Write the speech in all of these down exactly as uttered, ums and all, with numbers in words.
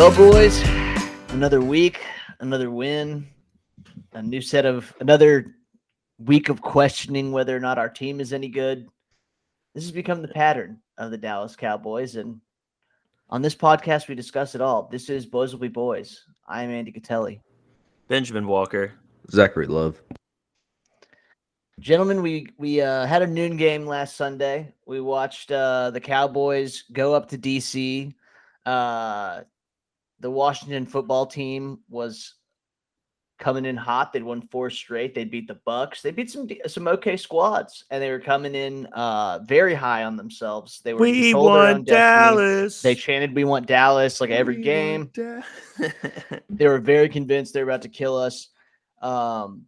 Well, boys, another week, another win, a new set of another week of questioning whether or not our team is any good. This has become the pattern of the Dallas Cowboys, and on this podcast, we discuss it all. This is Boys Will Be Boys. I'm Andy Catelli. Benjamin Walker. Zachary Love. Gentlemen, we, we uh, had a noon game last Sunday. We watched uh, the Cowboys go up to D C. Uh, the Washington football team was coming in hot. They'd won four straight. They beat the Bucks. They beat some some okay squads, and they were coming in uh, very high on themselves. They were we want Dallas. Destiny. They chanted, "We want Dallas!" like we every game. Da- They were very convinced they were about to kill us. Um,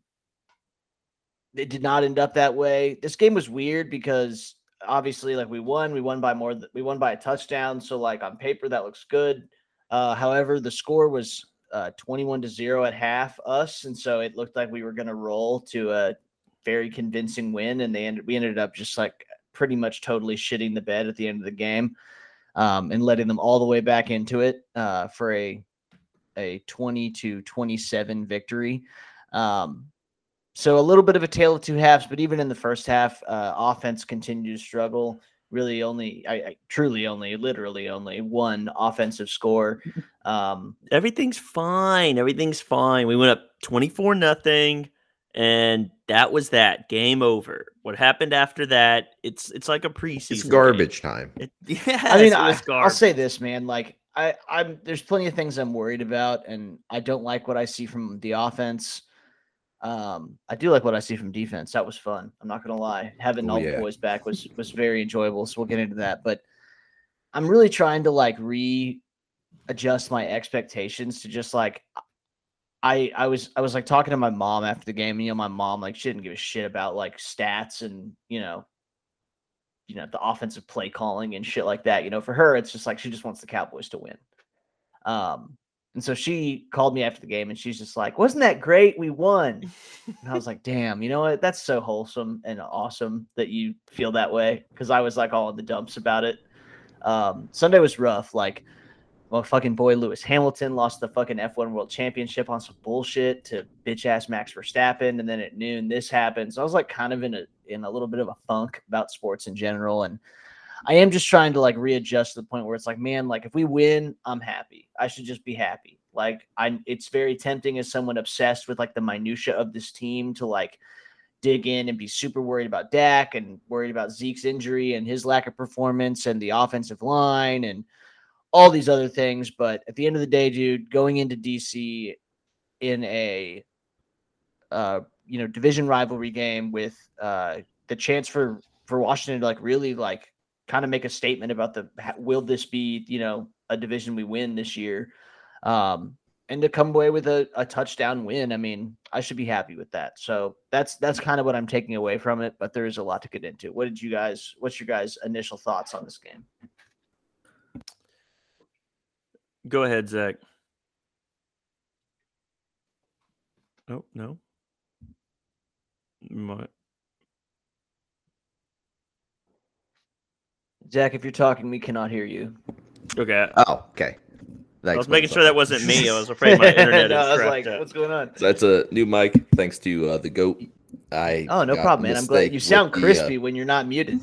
it did not end up that way. This game was weird because obviously, like we won, we won by more. Th- we won by a touchdown. So, like on paper, that looks good. Uh, however, the score was Uh, twenty-one to zero at half us, and so it looked like we were going to roll to a very convincing win, and they ended, we ended up just like pretty much totally shitting the bed at the end of the game, um, and letting them all the way back into it uh, for a a twenty to twenty-seven victory. Um, so a little bit of a tale of two halves, but even in the first half, uh, offense continued to struggle. Really only, I, I truly only, literally only one offensive score. Um, Everything's fine. Everything's fine. We went up twenty-four nothing, and that was that. Game over. What happened after that, it's it's like a preseason. It's garbage game. time. It, yes, I mean, it was I, I'll say this, man. Like, I, I'm there's plenty of things I'm worried about, and I don't like what I see from the offense. Um, I do like what I see from defense. That was fun. I'm not going to lie. Having all the boys back was, was very enjoyable. So we'll get into that, but I'm really trying to like readjust my expectations to just like, I, I was, I was like talking to my mom after the game, and, you know, my mom, like, she didn't give a shit about like stats and, you know, you know, the offensive play calling and shit like that. You know, for her, it's just like, she just wants the Cowboys to win. Um, And so she called me after the game, and she's just like, "Wasn't that great? We won." And I was like, "Damn, you know what? That's so wholesome and awesome that you feel that way." Because I was like all in the dumps about it. Um, Sunday was rough. Like, well, fucking boy Lewis Hamilton lost the fucking F one World Championship on some bullshit to bitch ass Max Verstappen, and then at noon this happened. So I was like kind of in a in a little bit of a funk about sports in general, and I am just trying to like readjust to the point where it's like, man, like if we win, I'm happy. I should just be happy. Like I'm, it's very tempting as someone obsessed with like the minutia of this team to like dig in and be super worried about Dak and worried about Zeke's injury and his lack of performance and the offensive line and all these other things. But at the end of the day, dude, going into D C in a, uh, you know, division rivalry game with uh, the chance for, for Washington to like really like, kind of make a statement about the, will this be, you know, a division we win this year? Um, and to come away with a, a touchdown win. I mean, I should be happy with that. So that's, that's kind of what I'm taking away from it, but there is a lot to get into. What did you guys, what's your guys' initial thoughts on this game? Go ahead, Zach. Oh, no. My, Zach, if you're talking, we cannot hear you. Okay. Oh, okay. Thanks, I was making sure that wasn't me. I was afraid my internet no, is I was like, up. What's going on? So that's a new mic, thanks to uh, the GOAT. I oh, no problem, man. I'm glad you sound crispy the, uh, when you're not muted.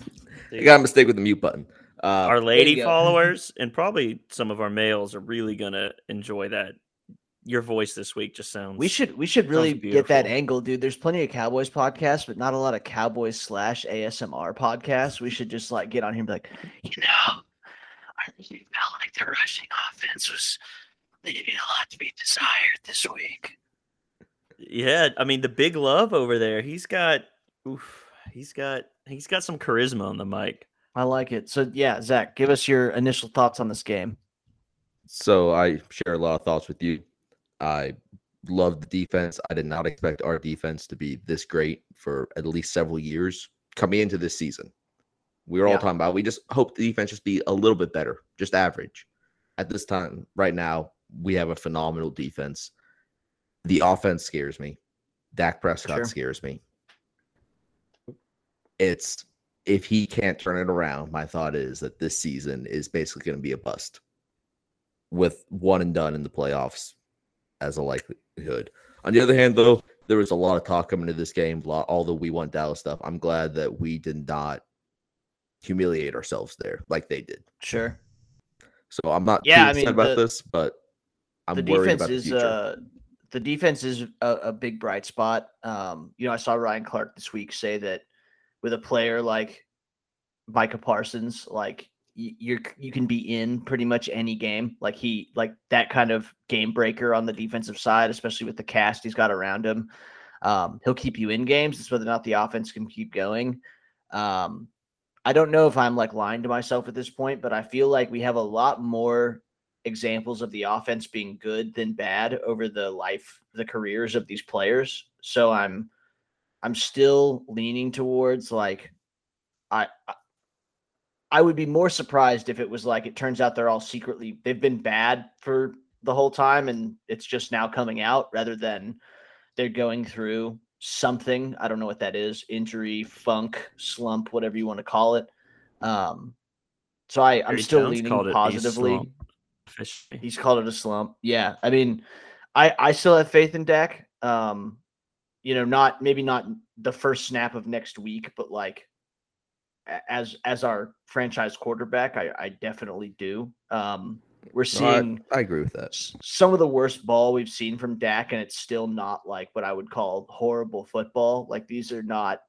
I got a mistake with the mute button. Uh, our lady followers and probably some of our males are really going to enjoy that. Your voice this week just sounds. We should we should really get that angle, dude. There's plenty of Cowboys podcasts, but not a lot of Cowboys slash A S M R podcasts. We should just like get on here and be like, you know, I really felt like the rushing offense was leaving a lot to be desired this week. Yeah, I mean the big love over there. He's got, oof, he's got, he's got some charisma on the mic. I like it. So yeah, Zach, give us your initial thoughts on this game. So I share a lot of thoughts with you. I love the defense. I did not expect our defense to be this great for at least several years coming into this season. We were yeah. all talking about, we just hope the defense just be a little bit better, just average. At this time, right now, we have a phenomenal defense. The offense scares me. Dak Prescott sure. scares me. It's, if he can't turn it around, my thought is that this season is basically going to be a bust. with one and done in the playoffs as a likelihood. On the other hand, though, there was a lot of talk coming into this game, lot, all the we want Dallas stuff. I'm glad that we did not humiliate ourselves there like they did. Sure. So I'm not yeah, too I mean, upset about the, this, but I'm the worried about is, the future. Uh, the defense is a, a big bright spot. Um, you know, I saw Ryan Clark this week say that with a player like Micah Parsons, like y- you're you can be in pretty much any game. Like he like that kind of game breaker on the defensive side, especially with the cast he's got around him. Um, he'll keep you in games. That's whether or not the offense can keep going. Um, I don't know if I'm like lying to myself at this point, but I feel like we have a lot more examples of the offense being good than bad over the life, the careers of these players. So I'm, I'm still leaning towards like, I, I would be more surprised if it was like, it turns out they're all secretly, they've been bad for the whole time and it's just now coming out rather than they're going through something. I don't know what that is. Injury, funk, slump, whatever you want to call it. Um, so I, I'm still leaning positively. He's called it a slump. Yeah. I mean, I, I still have faith in Dak. Um, you know, not maybe not the first snap of next week, but like as as our franchise quarterback, I, I definitely do. Um, we're seeing no, I, I agree with that. Some of the worst ball we've seen from Dak, and it's still not like what I would call horrible football. Like these are not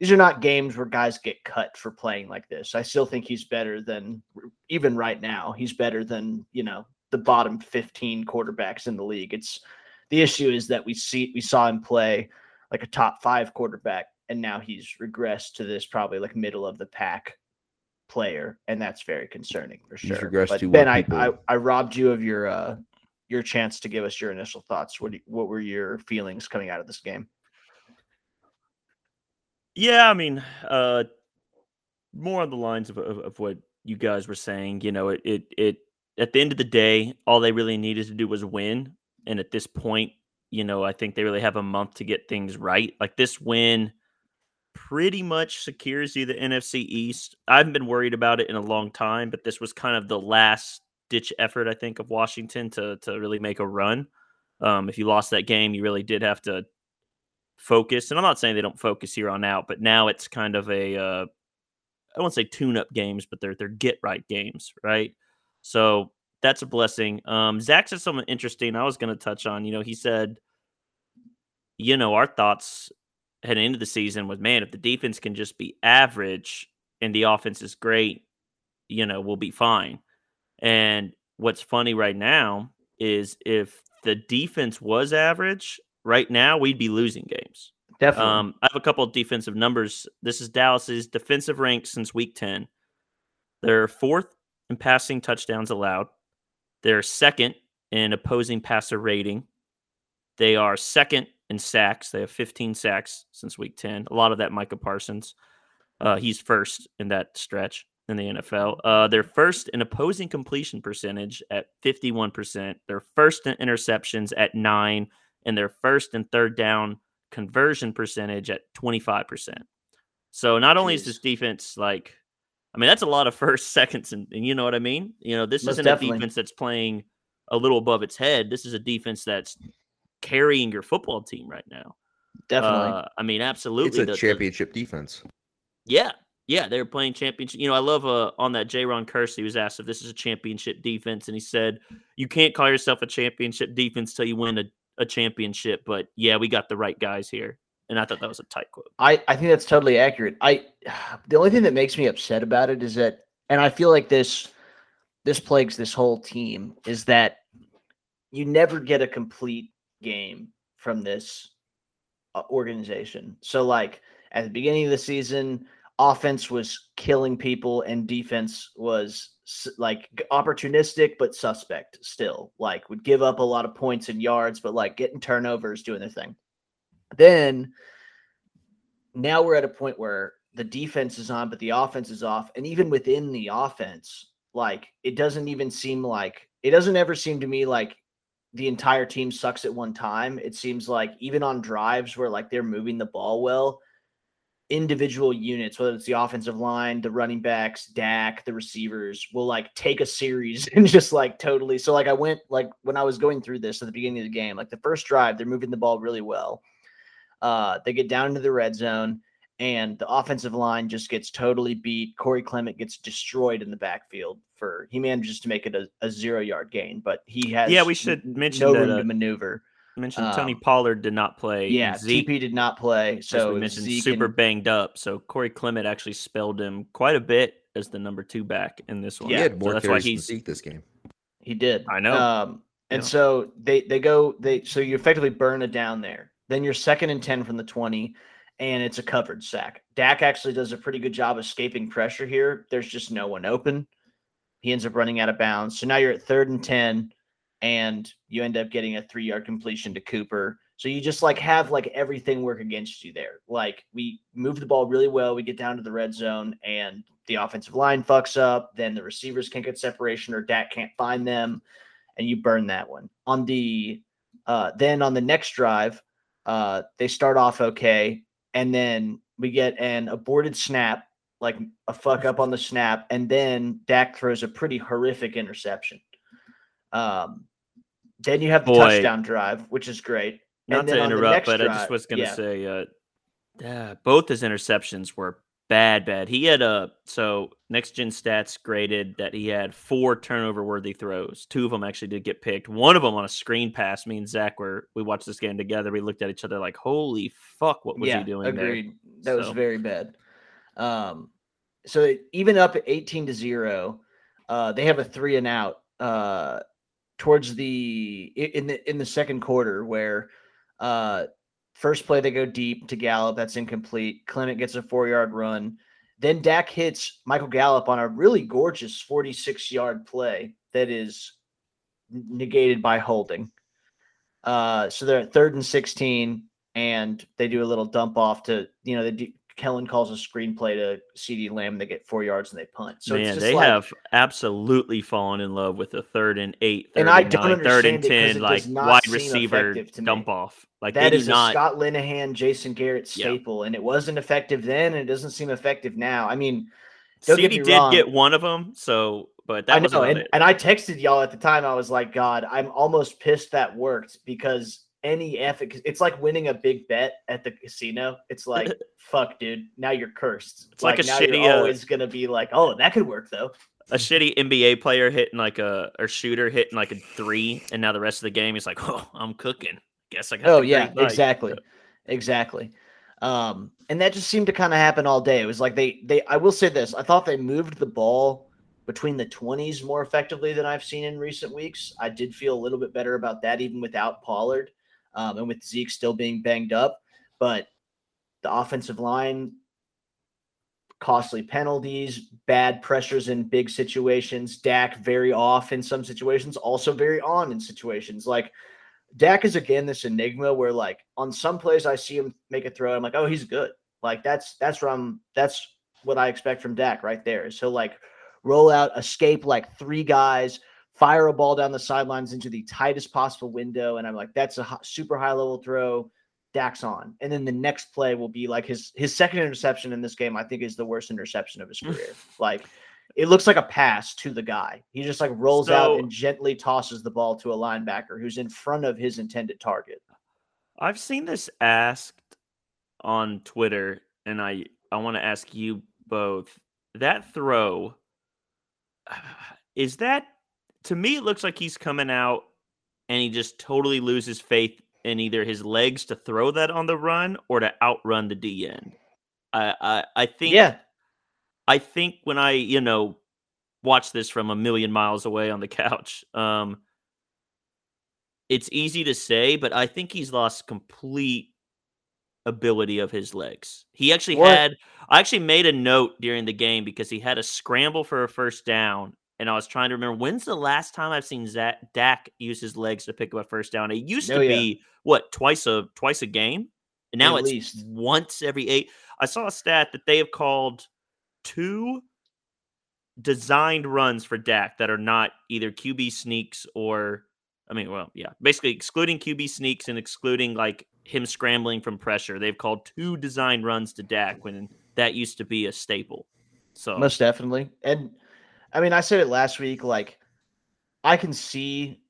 These are not games where guys get cut for playing like this. I still think he's better than, even right now, he's better than, you know, the bottom fifteen quarterbacks in the league. It's the issue is that we see, we saw him play like a top five quarterback, and now he's regressed to this probably like middle of the pack player. And that's very concerning for sure. He's regressed but to Ben, I, I, I robbed you of your, uh, your chance to give us your initial thoughts. What, do, what were your feelings coming out of this game? Yeah, I mean, uh, more on the lines of, of, of what you guys were saying. You know, it, it it at the end of the day, all they really needed to do was win. And at this point, you know, I think they really have a month to get things right. Like this win pretty much secures you the N F C East. I haven't been worried about it in a long time, but this was kind of the last ditch effort, I think, of Washington to to really make a run. Um, if you lost that game, you really did have to focus, and I'm not saying they don't focus here on out, but now it's kind of a uh, I won't say tune-up games, but they're they're get-right games, right? So that's a blessing. Um, Zach said something interesting I was going to touch on. You know, he said, you know, our thoughts heading into the season was, man, if the defense can just be average and the offense is great, you know, we'll be fine. And what's funny right now is if the defense was average, right now, we'd be losing games. Definitely. Um, I have a couple of defensive numbers. This is Dallas's defensive rank since week ten. They're fourth in passing touchdowns allowed. They're second in opposing passer rating. They are second in sacks. They have fifteen sacks since week ten. A lot of that Micah Parsons. Uh, he's first in that stretch in the N F L. Uh, they're first in opposing completion percentage at fifty-one percent. They're first in interceptions at nine. And their first and third down conversion percentage at twenty-five percent. So not Jeez. only is this defense like, I mean, that's a lot of first, seconds, and, and you know what I mean? You know, this Most isn't definitely. a defense that's playing a little above its head. This is a defense that's carrying your football team right now. Definitely. Uh, I mean, absolutely. It's a the, championship the, defense. Yeah. Yeah, they're playing championship. You know, I love uh, on that Jevon Kearse, he was asked if this is a championship defense, and he said, you can't call yourself a championship defense till you win a a championship, but yeah, we got the right guys here. And I thought that was a tight quote. I, I think that's totally accurate. I, the only thing that makes me upset about it is that, and I feel like this, this plagues this whole team, is that you never get a complete game from this organization. So like at the beginning of the season, offense was killing people and defense was like opportunistic, but suspect still, like would give up a lot of points and yards, but like getting turnovers, doing their thing. Then now we're at a point where the defense is on, but the offense is off. And even within the offense, like it doesn't even seem like it doesn't ever seem to me like the entire team sucks at one time. It seems like even on drives where like they're moving the ball well, individual units, whether it's the offensive line, the running backs, Dak, the receivers, will like take a series and just like totally. So like I went like when I was going through this at the beginning of the game, like the first drive, they're moving the ball really well. Uh, they get down into the red zone and the offensive line just gets totally beat. Corey Clement gets destroyed in the backfield for, he manages to make it a, a zero yard gain, but he has yeah, we should n- mention no that, room uh, to maneuver. Mentioned Tony um, Pollard did not play. Yeah, Zeke, T P did not play. So we mentioned Zeke super and, banged up. So Corey Clement actually spelled him quite a bit as the number two back in this one. Yeah, he had more so that's why he's Zeke this game. He did. I know. Um, and yeah. so they they go they so you effectively burn it down there. Then you're second and ten from the twenty, and it's a covered sack. Dak actually does a pretty good job escaping pressure here. There's just no one open. He ends up running out of bounds. So now you're at third and ten. And you end up getting a three-yard completion to Cooper. So you just, like, have, like, everything work against you there. Like, we move the ball really well. We get down to the red zone, and the offensive line fucks up. Then the receivers can't get separation, or Dak can't find them, and you burn that one. On the uh, then on the next drive, uh, they start off okay, and then we get an aborted snap, like a fuck-up on the snap, and then Dak throws a pretty horrific interception. Um, then you have the Boy. touchdown drive, which is great. Not and then to interrupt, but drive, I just was going to yeah. say, uh, yeah, both his interceptions were bad, bad. He had a, so Next Gen Stats graded that he had four turnover worthy throws. Two of them actually did get picked. One of them on a screen pass. Me and Zach were, we watched this game together. We looked at each other like, holy fuck, what was yeah, he doing agreed. there? That so. was very bad. Um, so even up at eighteen to zero, uh, they have a three and out, uh, towards the in the in the second quarter, where uh first play they go deep to Gallup. That's incomplete. Clement gets a four-yard run. Then Dak hits Michael Gallup on a really gorgeous forty-six-yard play that is negated by holding. Uh, so they're at third and sixteen, and they do a little dump off to, you know, they do, Kellen calls a screenplay to CeeDee Lamb. They get four yards and they punt. So Man, it's just they like, have absolutely fallen in love with the third and eight, third and, and I don't nine, understand third and ten, like wide receiver dump me. off. Like that is a not... Scott Linehan, Jason Garrett staple, yeah. and it wasn't effective then, and it doesn't seem effective now. I mean, don't get me did wrong. get one of them, so but that I know, and, and I texted y'all at the time. I was like, God, I'm almost pissed that worked because. Any efficacy, it's like winning a big bet at the casino. It's like, fuck, dude, now you're cursed. It's like, like a now shitty. You're always uh, gonna be like, oh, that could work though. A shitty N B A player hitting like a or shooter hitting like a three, and now the rest of the game he's like, oh, I'm cooking. Guess I got. Oh yeah, exactly, so. exactly. Um, and that just seemed to kind of happen all day. It was like they they. I will say this. I thought they moved the ball between the twenties more effectively than I've seen in recent weeks. I did feel a little bit better about that, even without Pollard. Um, and with Zeke still being banged up, but the offensive line, costly penalties, bad pressures in big situations, Dak very off in some situations, also very on in situations. Like Dak is again this enigma where like on some plays I see him make a throw, I'm like, oh, he's good. Like that's that's from that's what I expect from Dak right there. So like roll out, escape like three guys. Fire a ball down the sidelines into the tightest possible window. And I'm like, that's a hot, super high level throw. Dak's on. And then the next play will be like his, his second interception in this game, I think is the worst interception of his career. Like it looks like a pass to the guy. He just like rolls so, out and gently tosses the ball to a linebacker who's in front of his intended target. I've seen this asked on Twitter. And I, I want to ask you both that throw. Is that, To me, it looks like he's coming out and he just totally loses faith in either his legs to throw that on the run or to outrun the D end. I, I, I think, yeah. I think when I, you know, watch this from a million miles away on the couch, um, it's easy to say, but I think he's lost complete ability of his legs. He actually what? had, I actually made a note during the game because he had a scramble for a first down. And I was trying to remember, when's the last time I've seen Zach, Dak use his legs to pick up a first down? It used oh, to yeah. be, what, twice a twice a game? And now At it's least. once every eight. I saw a stat that they have called two designed runs for Dak that are not either Q B sneaks or, I mean, well, yeah. Basically, excluding Q B sneaks and excluding, like, him scrambling from pressure. They've called two design runs to Dak when that used to be a staple. So most definitely. And I mean, I said it last week, like I can see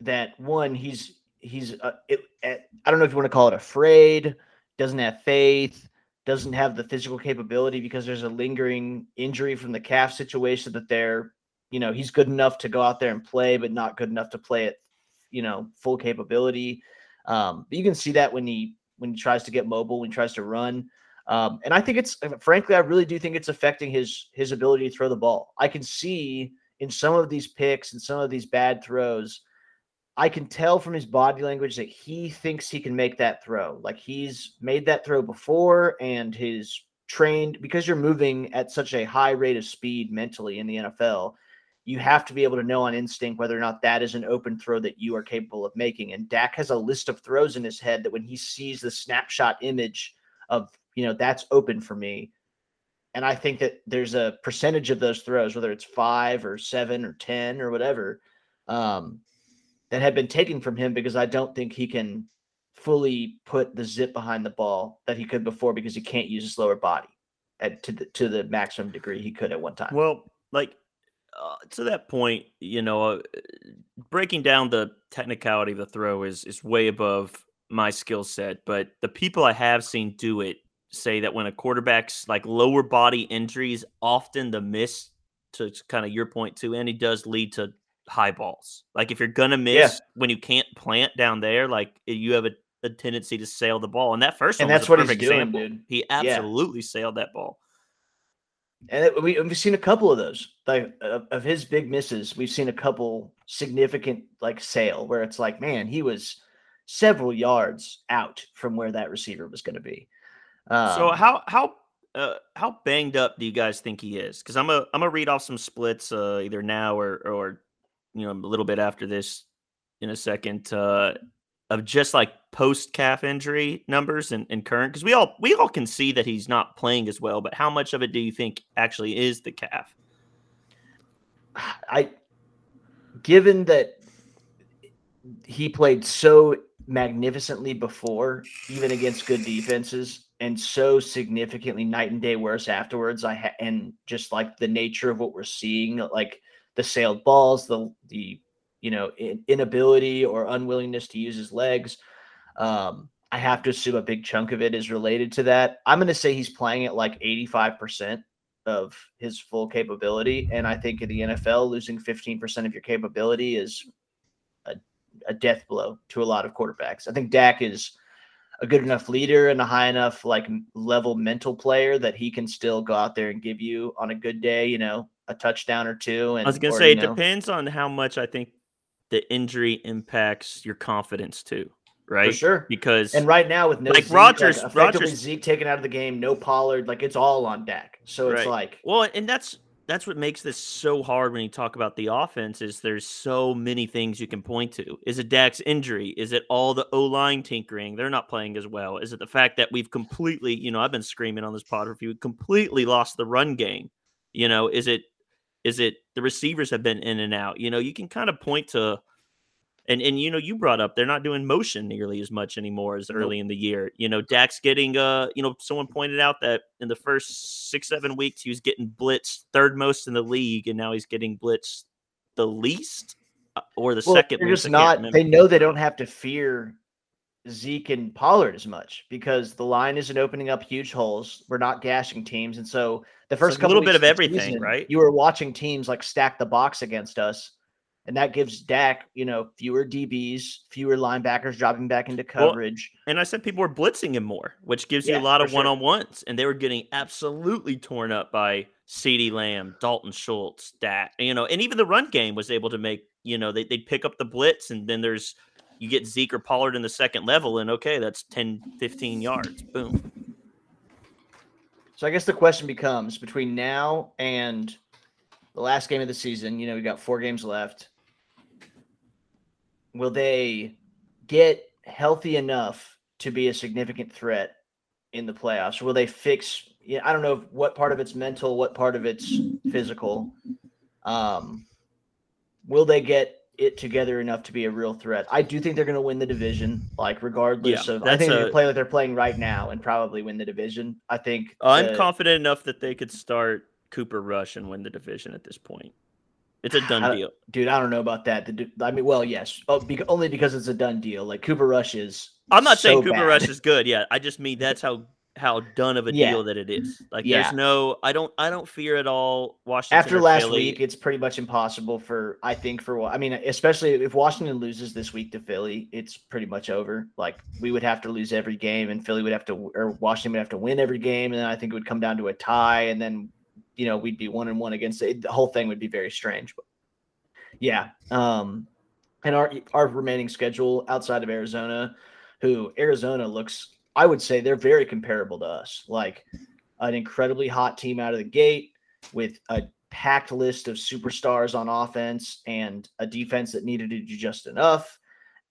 that one, he's, he's, uh, it, uh, I don't know if you want to call it afraid, doesn't have faith, doesn't have the physical capability because there's a lingering injury from the calf situation that they're, you know, he's good enough to go out there and play, but not good enough to play at, you know, full capability. Um, but you can see that when he, when he tries to get mobile, when he tries to run. Um, and I think it's, frankly, I really do think it's affecting his, his ability to throw the ball. I can see in some of these picks and some of these bad throws, I can tell from his body language that he thinks he can make that throw. Like he's made that throw before and his trained, because you're moving at such a high rate of speed mentally in the N F L, you have to be able to know on instinct whether or not that is an open throw that you are capable of making. And Dak has a list of throws in his head that when he sees the snapshot image of, you know, that's open for me. And I think that there's a percentage of those throws, whether it's five or seven or ten or whatever, um, that have been taken from him because I don't think he can fully put the zip behind the ball that he could before because he can't use his lower body at, to, the, to the maximum degree he could at one time. Well, like, Uh, to that point, you know, uh, breaking down the technicality of the throw is is way above my skill set. But the people I have seen do it say that when a quarterback's like lower body injuries, often the miss, to kind of your point too, Andy, does lead to high balls. Like if you're gonna miss yeah. when you can't plant down there, like you have a, a tendency to sail the ball. And that first and one that's was a what perfect he's doing, example. Dude. He absolutely yeah. sailed that ball. And it, we, we've seen a couple of those, like of, of his big misses. We've seen a couple significant like sail where it's like, man, he was several yards out from where that receiver was going to be. Um, so how how uh, how banged up do you guys think he is? Because I'm a I'm gonna read off some splits uh, either now or or you know a little bit after this in a second uh, of just like post calf injury numbers and, and current, because we all we all can see that he's not playing as well, but how much of it do you think actually is the calf? I, given that he played so magnificently before, even against good defenses, and so significantly night and day worse afterwards, I ha- and just like the nature of what we're seeing, like the sailed balls, the the you know in- inability or unwillingness to use his legs. Um, I have to assume a big chunk of it is related to that. I'm going to say he's playing at like eighty-five percent of his full capability. And I think in the N F L, losing fifteen percent of your capability is a, a death blow to a lot of quarterbacks. I think Dak is a good enough leader and a high enough like level mental player that he can still go out there and give you on a good day, you know, a touchdown or two. And I was going to say, it know, depends on how much I think the injury impacts your confidence too. Right, for sure. Because and right now with no like Zeke, Rodgers, like effectively Rodgers, Zeke taken out of the game, no Pollard, like it's all on Dak. So right. It's like, well, and that's that's what makes this so hard when you talk about the offense. Is there's so many things you can point to. Is it Dak's injury? Is it all the O line tinkering? They're not playing as well. Is it the fact that we've completely, you know, I've been screaming on this pod review, completely lost the run game? You know, is it is it the receivers have been in and out? You know, you can kind of point to. And, and you know, you brought up they're not doing motion nearly as much anymore as early in the year. You know, Dak's getting, uh, you know, someone pointed out that in the first six, seven weeks, he was getting blitzed third most in the league, and now he's getting blitzed the least or the well, second. They're least. Just not, they know they don't have to fear Zeke and Pollard as much because the line isn't opening up huge holes. We're not gashing teams. And so the first so couple a little bit of everything, season, right? You were watching teams like stack the box against us. And that gives Dak, you know, fewer D Bs, fewer linebackers dropping back into coverage. Well, and I said people were blitzing him more, which gives yeah, you a lot of sure. one-on-ones. And they were getting absolutely torn up by CeeDee Lamb, Dalton Schultz, Dak, you know, and even the run game was able to make, you know, they, they'd pick up the blitz and then there's, you get Zeke or Pollard in the second level and okay, that's ten, fifteen yards. Boom. So I guess the question becomes between now and the last game of the season, you know, we got four games left. Will they get healthy enough to be a significant threat in the playoffs? Will they fix you know, I don't know what part of it's mental, what part of it's physical. Um, will they get it together enough to be a real threat. I do think they're going to win the division, like regardless yeah, of. I think a, they play like they're playing right now and probably win the division. I think I'm the, confident enough that they could start Cooper Rush and win the division at this point. It's a done I, deal, dude. I don't know about that. The, I mean, well, yes, oh, be, only because it's a done deal. Like Cooper Rush is. I'm not so saying Cooper bad. Rush is good. Yeah, I just mean that's how. How done of a yeah. deal that it is. Like yeah. there's no, I don't, I don't fear at all. Washington after last Philly. week, it's pretty much impossible for, I think for what, I mean, especially if Washington loses this week to Philly, it's pretty much over. Like we would have to lose every game and Philly would have to, or Washington would have to win every game. And then I think it would come down to a tie and then, you know, we'd be one and one against it. The whole thing would be very strange, but yeah. Um, and our, our remaining schedule outside of Arizona, who Arizona looks, I would say they're very comparable to us, like an incredibly hot team out of the gate with a packed list of superstars on offense and a defense that needed to do just enough.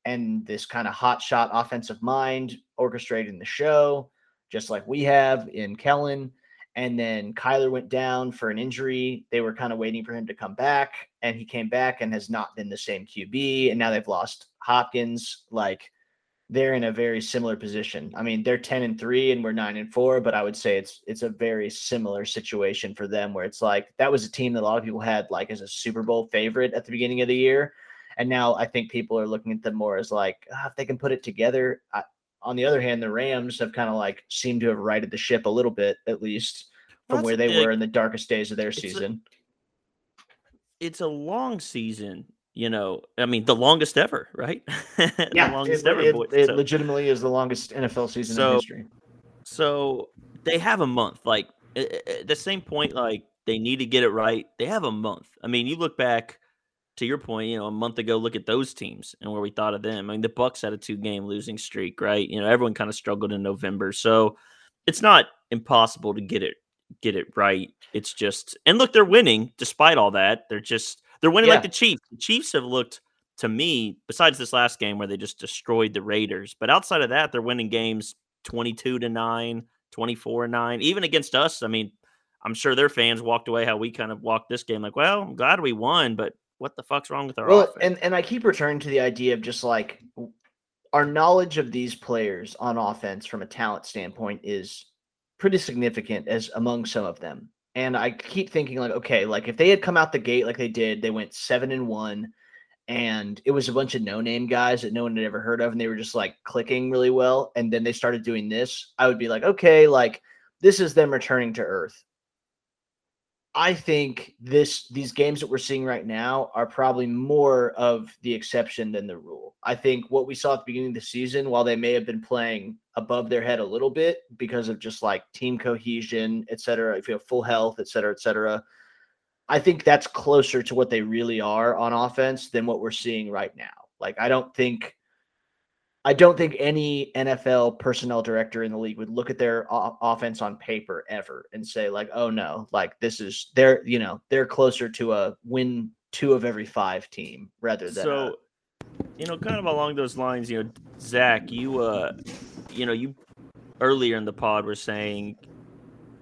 And this kind of hotshot offensive mind orchestrating the show, just like we have in Kellen. And then Kyler went down for an injury. They were kind of waiting for him to come back and he came back and has not been the same Q B. And now they've lost Hopkins. Like, they're in a very similar position. I mean, they're ten and three and we're nine and four, but I would say it's, it's a very similar situation for them where it's like, that was a team that a lot of people had like as a Super Bowl favorite at the beginning of the year. And now I think people are looking at them more as like, oh, if they can put it together. I, on the other hand, the Rams have kind of like seemed to have righted the ship a little bit, at least from well, where they big, were in the darkest days of their it's season. A, it's a long season. You know, I mean, the longest ever, right? Yeah, the longest it, ever. It, boy, it so. legitimately is the longest N F L season so, in history. So they have a month. Like, at the same point, like, they need to get it right. They have a month. I mean, you look back to your point, you know, a month ago, look at those teams and where we thought of them. I mean, the Bucs had a two-game losing streak, right? You know, everyone kind of struggled in November. So it's not impossible to get it get it right. It's just – and, look, they're winning despite all that. They're just – They're winning yeah. like the Chiefs. The Chiefs have looked, to me, besides this last game where they just destroyed the Raiders. But outside of that, they're winning games twenty-two to nine, twenty-four to nine, even against us. I mean, I'm sure their fans walked away how we kind of walked this game. Like, well, I'm glad we won, but what the fuck's wrong with our well, offense? And, and I keep returning to the idea of just like our knowledge of these players on offense from a talent standpoint is pretty significant as among some of them. And I keep thinking, like, okay, like, if they had come out the gate like they did, they went seven and one, and it was a bunch of no-name guys that no one had ever heard of, and they were just, like, clicking really well, and then they started doing this, I would be like, okay, like, this is them returning to earth. I think this these games that we're seeing right now are probably more of the exception than the rule. I think what we saw at the beginning of the season, while they may have been playing above their head a little bit because of just like team cohesion, et cetera, if you have full health, et cetera, et cetera, I think that's closer to what they really are on offense than what we're seeing right now. Like, I don't think I don't think any N F L personnel director in the league would look at their o- offense on paper ever and say like, oh no, like this is they're, you know, they're closer to a win two of every five team rather than. So, a- you know, kind of along those lines, you know, Zach, you, uh, you know, you earlier in the pod were saying,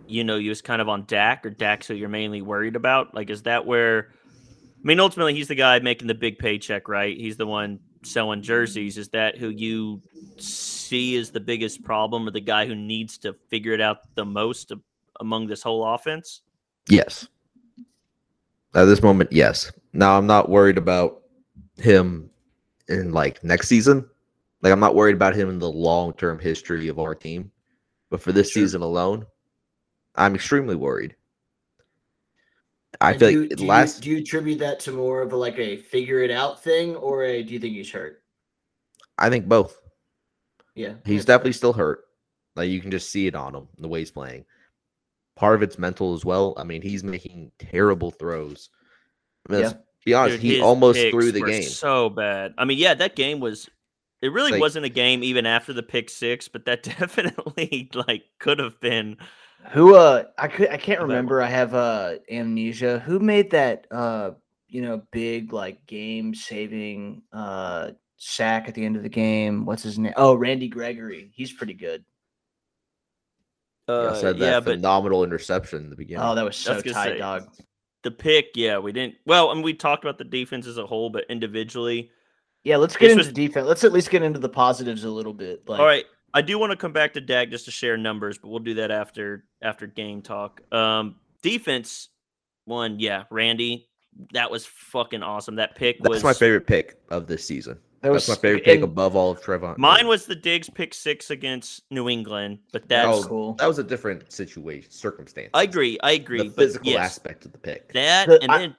you know, you was kind of on Dak or Dak. So you're mainly worried about, like, is that where, I mean, ultimately he's the guy making the big paycheck, right? He's the one selling jerseys. Is that who you see is the biggest problem, or the guy who needs to figure it out the most of, among this whole offense? Yes. At this moment, yes. Now, I'm not worried about him in like next season. Like, I'm not worried about him in the long-term history of our team. But for this sure. season alone, I'm extremely worried. I and feel do, like it do last. You, do you attribute that to more of a, like a figure it out thing, or a do you think he's hurt? I think both. Yeah, he's definitely fair. still hurt. Like, you can just see it on him the way he's playing. Part of it's mental as well. I mean, he's making terrible throws. I mean, yeah. Let's be honest, Dude, he almost threw the game. So bad. I mean, yeah, that game was. It really like, wasn't a game even after the pick six, but that definitely like could have been. Who uh I could I can't remember I have uh amnesia. Who made that uh you know big like game saving uh sack at the end of the game? What's his name? Oh, Randy Gregory. He's pretty good. Uh, yeah, I said that yeah, phenomenal but, interception in the beginning. Oh, that was so tight, say, dog. The pick, yeah, we didn't. Well, I mean, we talked about the defense as a whole, but individually. Yeah, let's get into was, defense. Let's at least get into the positives a little bit. Like, all right. I do want to come back to Dak just to share numbers, but we'll do that after after game talk. Um, defense, one, yeah, Randy, that was fucking awesome. That pick That's was my favorite pick of this season. That was That's my favorite pick above all of Trevon. Mine was the Diggs pick six against New England, but that's that was, cool. That was a different situation, circumstance. I agree. I agree. The physical yes, aspect of the pick. That the, and I, then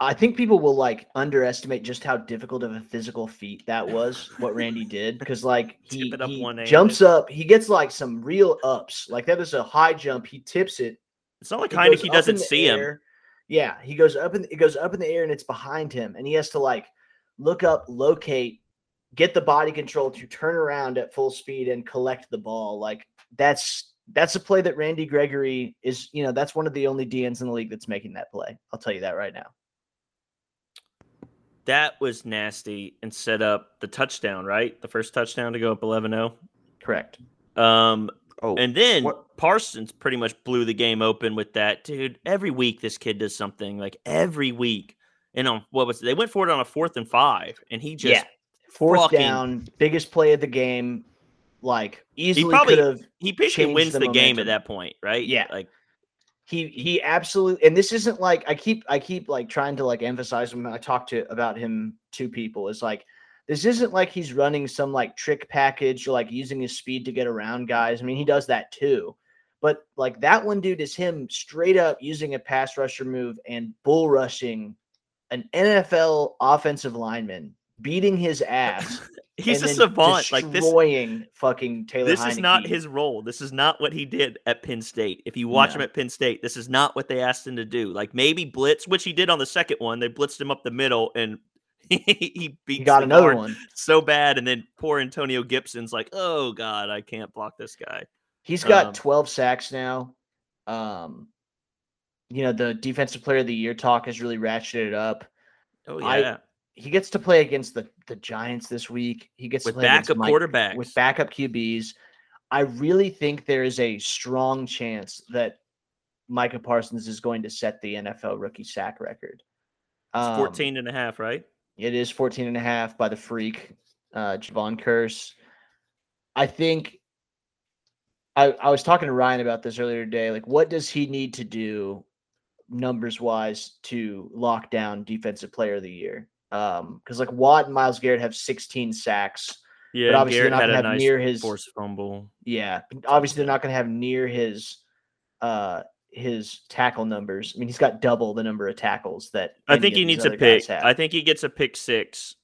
I think people will like underestimate just how difficult of a physical feat that was. What Randy did, because like he, up he jumps up, he gets like some real ups. Like that is a high jump. He tips it. It's not like Heinicke doesn't see air. him. Yeah, he goes up and it goes up in the air and it's behind him, and he has to like. Look up, locate, get the body control to turn around at full speed and collect the ball. Like that's that's a play that Randy Gregory is, you know, that's one of the only D Ns in the league that's making that play. I'll tell you that right now. That was nasty and set up the touchdown, right? The first touchdown to go up eleven oh. Correct. Um, oh, and then what? Parsons pretty much blew the game open with that. Dude, every week this kid does something, like every week. And on what was it? They went for it on a fourth and five, and he just yeah. fourth fucking, down, biggest play of the game, like easily could have. He basically wins the, the game at that point, right? Yeah, like he he absolutely. And this isn't like I keep I keep like trying to like emphasize when I talk to about him to people. It's like this isn't like he's running some like trick package or like using his speed to get around guys. I mean, he does that too. But like that one dude is him straight up using a pass rusher move and bull rushing an N F L offensive lineman, beating his ass. He's a savant. Like this, destroying fucking Taylor Heinicke. This is not his role. This is not what he did at Penn State. If you watch no. him at Penn State, this is not what they asked him to do. Like maybe blitz, which he did on the second one. They blitzed him up the middle, and he, he beat. He got another one so bad, and then poor Antonio Gibson's like, oh god, I can't block this guy. He's got um, twelve sacks now. Um. You know, the defensive player of the year talk has really ratcheted it up. Oh, yeah. I, he gets to play against the, the Giants this week. He gets with to play backup Mike, quarterbacks. With backup Q Bs. I really think there is a strong chance that Micah Parsons is going to set the N F L rookie sack record. Um, it's fourteen and a half, right? It is fourteen and a half by the freak, uh, Jevon Kearse. I think I, I was talking to Ryan about this earlier today. Like, what does he need to do numbers wise to lock down defensive player of the year? Um, because like Watt and Miles Garrett have sixteen sacks. Yeah, but obviously Garrett they're not gonna have nice near his forced fumble. Yeah. Obviously they're not gonna have near his uh his tackle numbers. I mean, he's got double the number of tackles that I think he needs a pick. I think he gets a pick six.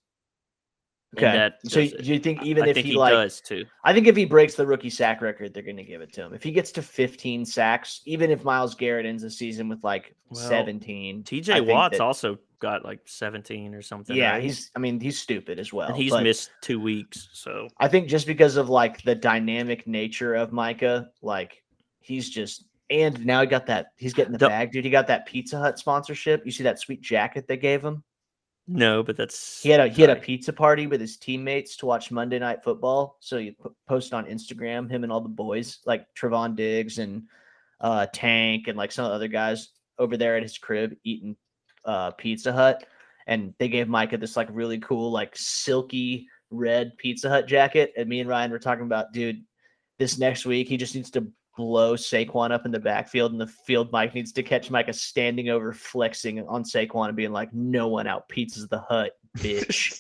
Okay. So you, do you think even I if think he, he like does too. I think if he breaks the rookie sack record, they're going to give it to him. If he gets to fifteen sacks, even if Miles Garrett ends the season with like well, seventeen. T J Watt's that, also got like seventeen or something. Yeah, right? he's I mean, he's stupid as well. And he's missed two weeks, so I think just because of like the dynamic nature of Micah, like he's just and now he got that he's getting the, the bag, dude. He got that Pizza Hut sponsorship. You see that sweet jacket they gave him? No, but that's he had a he had a pizza party with his teammates to watch Monday Night Football. So you post on Instagram him and all the boys like Trevon Diggs and uh, Tank and like some of the other guys over there at his crib eating uh, Pizza Hut, and they gave Micah this like really cool like silky red Pizza Hut jacket. And me and Ryan were talking about, dude, this next week he just needs to blow Saquon up in the backfield, and the field Mike needs to catch Micah standing over flexing on Saquon and being like, no one out pizzas the hut, bitch.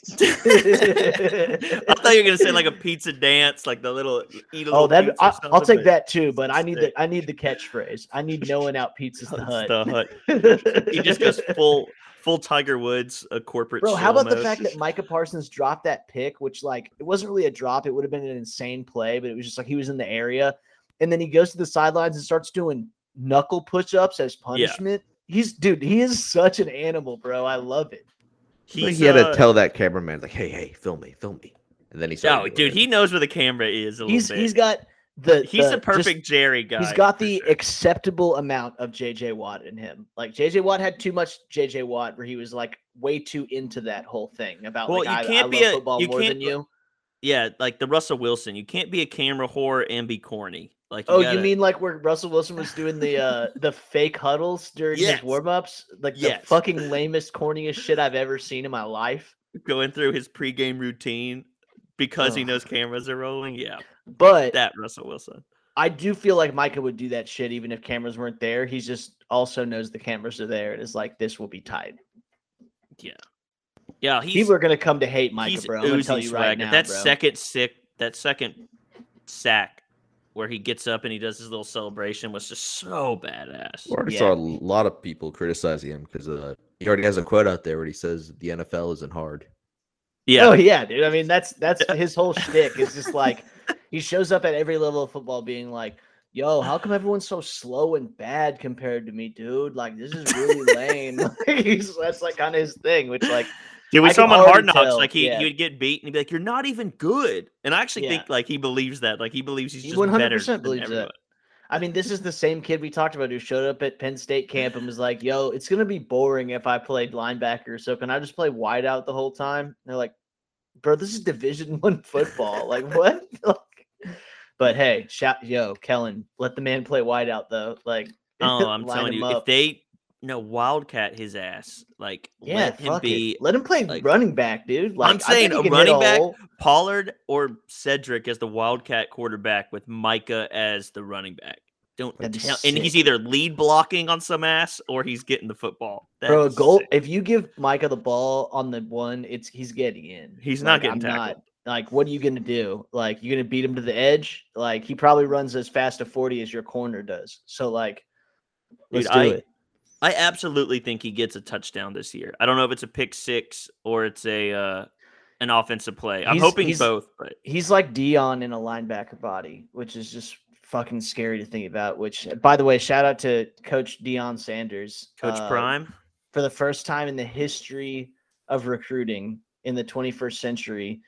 I thought you were gonna say like a pizza dance, like the little eat a oh that I'll take that too, but I need the I need the catchphrase. I need no one out pizzas the hut. The hut. He just goes full full Tiger Woods, a corporate bro. How about mode. The fact that Micah Parsons dropped that pick, which like it wasn't really a drop, it would have been an insane play, but it was just like he was in the area. And then he goes to the sidelines and starts doing knuckle push-ups as punishment. Yeah. He's dude, he is such an animal, bro. I love it. He's, he had uh, to tell that cameraman, like, hey, hey, film me, film me. And then he's oh, dude, he knows where the camera is a he's, little bit. He's got the he's the, a perfect just, Jerry guy. He's got the sure. acceptable amount of J J Watt in him. Like J J Watt had too much J J Watt, where he was like way too into that whole thing about well, like you I, can't I be love a, football you more can't, than you. yeah, like the Russell Wilson. You can't be a camera whore and be corny. Like, you oh, gotta... you mean like where Russell Wilson was doing the uh, the fake huddles during yes. his warm-ups? Like yes. the fucking lamest, corniest shit I've ever seen in my life. Going through his pregame routine because oh. he knows cameras are rolling. Yeah, but that Russell Wilson. I do feel like Micah would do that shit even if cameras weren't there. He just also knows the cameras are there and is like, this will be tight. Yeah, yeah. He's, people are gonna come to hate Micah, bro. I'm gonna tell you right now, that bro. second sick, that second sack. Where he gets up and he does his little celebration was just so badass. I already yeah. saw a lot of people criticizing him because uh, he already has a quote out there where he says the N F L isn't hard. Yeah, oh yeah, dude. I mean, that's that's his whole shtick. It's just like he shows up at every level of football being like, "Yo, how come everyone's so slow and bad compared to me, dude? Like, this is really lame." Like, he's, that's like kind of his thing, which like. Yeah, we I saw him on Hard Knocks. Like he, yeah. he would get beat, and he'd be like, "You're not even good." And I actually yeah. think like he believes that. Like he believes he's he just better than believes everyone. That. I mean, this is the same kid we talked about who showed up at Penn State camp and was like, "Yo, it's gonna be boring if I played linebacker. So can I just play wideout the whole time?" And they're like, "Bro, this is Division One football. Like what?" Like, but hey, shout, yo, Kellen, let the man play wideout though. Like, oh, I'm telling you, up. if they. No, wildcat his ass. Like, yeah, let him be. It. Let him play like, running back, dude. Like, I'm saying a running back, a Pollard or Cedric as the wildcat quarterback with Micah as the running back. Don't tell, and he's either lead blocking on some ass or he's getting the football. That Bro, a goal. Sick. If you give Micah the ball on the one, it's he's getting in. He's like, not getting I'm tackled. Not, like, what are you gonna do? Like, you're gonna beat him to the edge. Like, he probably runs as fast a forty as your corner does. So, like, let's dude, do I, it. I absolutely think he gets a touchdown this year. I don't know if it's a pick six or it's a uh, an offensive play. I'm he's, hoping he's, both. But he's like Deion in a linebacker body, which is just fucking scary to think about. Which, by the way, shout out to Coach Deion Sanders, Coach uh, Prime, for the first time in the history of recruiting in the twenty-first century.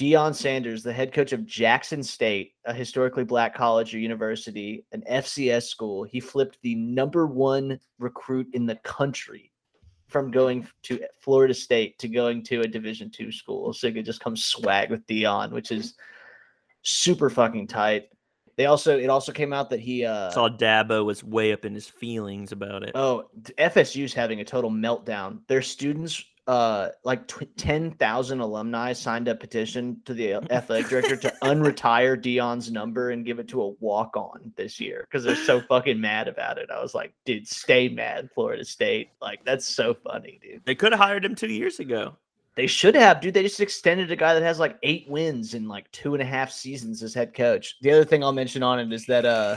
Deion Sanders, the head coach of Jackson State, a historically black college or university, an F C S school, he flipped the number one recruit in the country from going to Florida State to going to a Division two school. So you could just come swag with Deion, which is super fucking tight. They also, it also came out that he uh, saw Dabo was way up in his feelings about it. Oh, F S U's having a total meltdown. Their students. Uh, like ten thousand alumni signed a petition to the athletic director to unretire Deion's number and give it to a walk-on this year because they're so fucking mad about it. I was like, dude, stay mad, Florida State. Like, that's so funny, dude. They could have hired him two years ago. They should have, dude. They just extended a guy that has like eight wins in like two and a half seasons as head coach. The other thing I'll mention on it is that uh,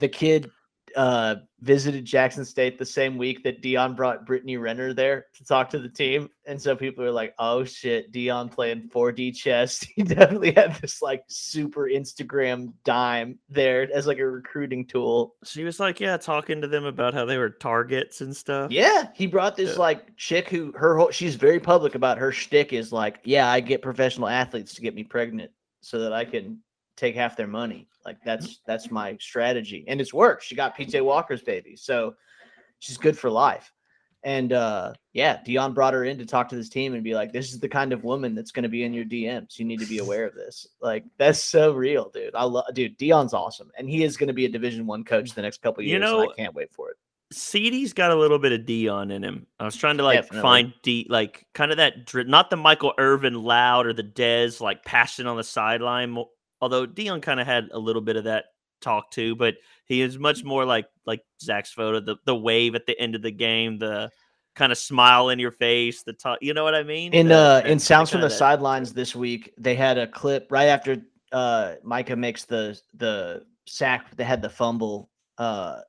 the kid... Uh, visited Jackson State the same week that Deion brought Brittany Renner there to talk to the team. And so people are like, oh shit, Deion playing four D chess. He definitely had this like super Instagram dime there as like a recruiting tool. She was like, yeah, talking to them about how they were targets and stuff. Yeah. He brought this yeah. like chick who her whole, she's very public about her shtick is like, yeah, I get professional athletes to get me pregnant so that I can take half their money. Like that's that's my strategy, and it's worked. She got P J Walker's baby, so she's good for life. And uh, yeah, Deion brought her in to talk to this team and be like, "This is the kind of woman that's going to be in your D Ms. You need to be aware of this." Like that's so real, dude. I love, dude. Deion's awesome, and he is going to be a Division One coach the next couple of years. You know, and I can't wait for it. CeeDee's got a little bit of Deion in him. I was trying to like Definitely. find D, like kind of that, not the Michael Irvin loud or the Dez like passion on the sideline. Although Deion kind of had a little bit of that talk too, but he is much more like like Zach's photo, the, the wave at the end of the game, the kind of smile in your face, the talk, you know what I mean? In uh, uh in Sounds from the that. Sidelines this week, they had a clip right after uh Micah makes the the sack that had the fumble. Uh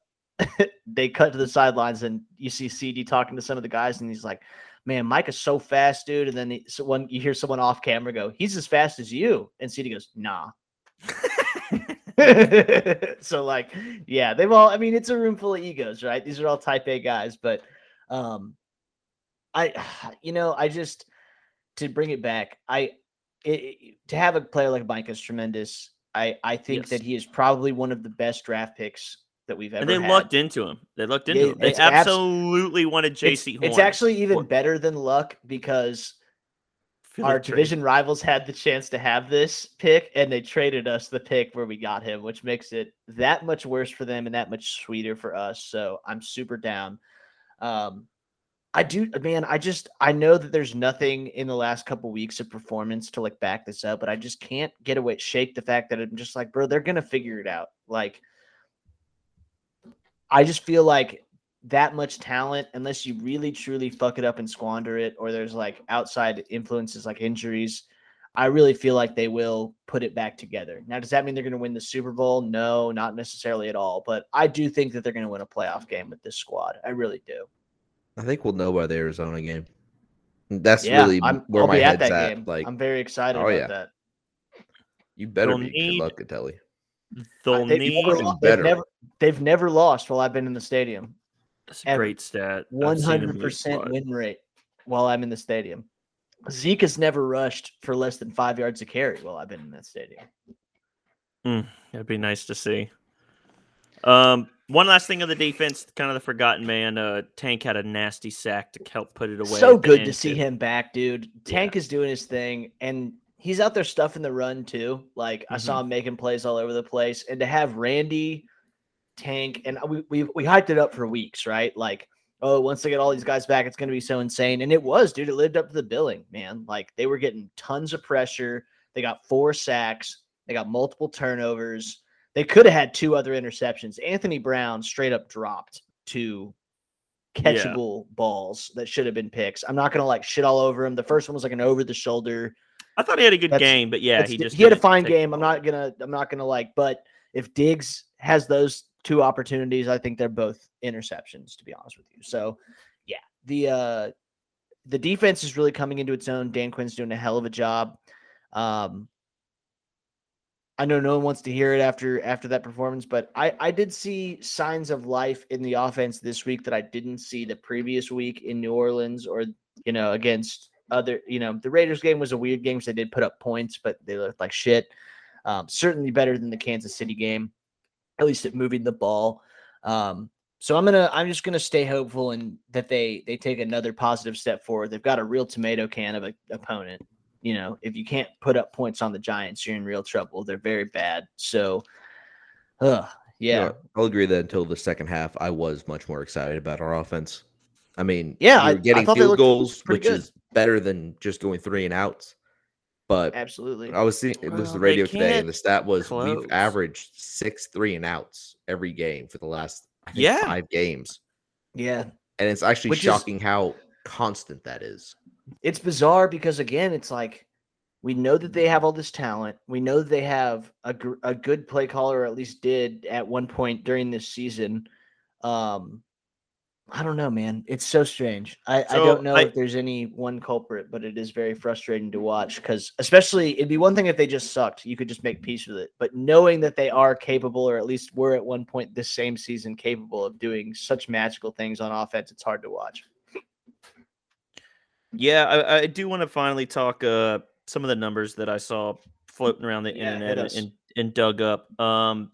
they cut to the sidelines and you see CeeDee talking to some of the guys, and he's like, man, Micah's so fast, dude. And then he, so when you hear someone off camera go, he's as fast as you, and CeeDee goes, nah. So like, yeah, they've all, I mean, it's a room full of egos, right? These are all type A guys, but um I you know, I just to bring it back, I it, it, to have a player like Micah is tremendous. I I think yes. that he is probably one of the best draft picks that we've ever and they had. lucked into him. They lucked into it, him. They absolutely abs wanted J C Horn. It's, it's actually even better than luck because Our like division trade. rivals had the chance to have this pick, and they traded us the pick where we got him, which makes it that much worse for them and that much sweeter for us. So I'm super down. Um, I do, man, I just, I know that there's nothing in the last couple weeks of performance to like back this up, but I just can't get away, shake the fact that I'm just like, bro, they're going to figure it out. Like, I just feel like that much talent, unless you really truly fuck it up and squander it, or there's like outside influences like injuries, I really feel like they will put it back together. Now, does that mean they're going to win the Super Bowl? No, not necessarily at all. But I do think that they're going to win a playoff game with this squad. I really do. I think we'll know by the Arizona game. That's yeah, really I'm, where I'll my be head's at. That at. Game. Like, I'm very excited oh, about yeah. that. You better They'll be need, good luck, Catelli. They'll they've, need never lost, better. They've, never, they've never lost while I've been in the stadium. That's a Ever. great stat. one hundred percent win rate while I'm in the stadium. Zeke has never rushed for less than five yards a carry while I've been in that stadium. Mm, that'd be nice to see. Um, one last thing of the defense, kind of the forgotten man. Uh, Tank had a nasty sack to help put it away. So good to see him back, dude. Tank yeah. is doing his thing, and he's out there stuffing the run too. Like mm-hmm. I saw him making plays all over the place, and to have Randy, Tank, and we we we hyped it up for weeks, right? Like, oh, once they get all these guys back, it's going to be so insane, and it was, dude. It lived up to the billing, man. Like they were getting tons of pressure. They got four sacks. They got multiple turnovers. They could have had two other interceptions. Anthony Brown straight up dropped two catchable yeah. balls that should have been picks. I'm not going to like shit all over him. The first one was like an over the shoulder. I thought he had a good that's, game, but yeah, he just he had a fine game. I'm not going to I'm not going to like, but if Diggs has those two opportunities, I think they're both interceptions, to be honest with you. So, yeah, the uh, the defense is really coming into its own. Dan Quinn's doing a hell of a job. Um I know no one wants to hear it after after that performance, but I, I did see signs of life in the offense this week that I didn't see the previous week in New Orleans or, you know, against other, you know, the Raiders game was a weird game because they did put up points, but they looked like shit. Um, certainly better than the Kansas City game, at least at moving the ball. Um, so I'm going to I'm just going to stay hopeful and that they they take another positive step forward. They've got a real tomato can of an opponent. You know, if you can't put up points on the Giants, you're in real trouble. They're very bad. So, uh, yeah. yeah. I'll agree that until the second half, I was much more excited about our offense. I mean, yeah, you're getting I, I field goals, which good. is better than just going three and outs. But absolutely, I was seeing it was well, the radio today, and the stat was close. We've averaged six three and outs every game for the last I think, yeah. five games. Yeah, and it's actually which shocking is... how constant that is. It's bizarre because, again, it's like we know that they have all this talent. We know that they have a, gr- a good play caller, or at least did at one point during this season. Um, I don't know, man. It's so strange. I, so I don't know I, if there's any one culprit, but it is very frustrating to watch because especially it'd be one thing if they just sucked. You could just make peace with it. But knowing that they are capable, or at least were at one point this same season capable of doing such magical things on offense, it's hard to watch. Yeah, I, I do want to finally talk uh, some of the numbers that I saw floating around the yeah, internet and, and dug up, um,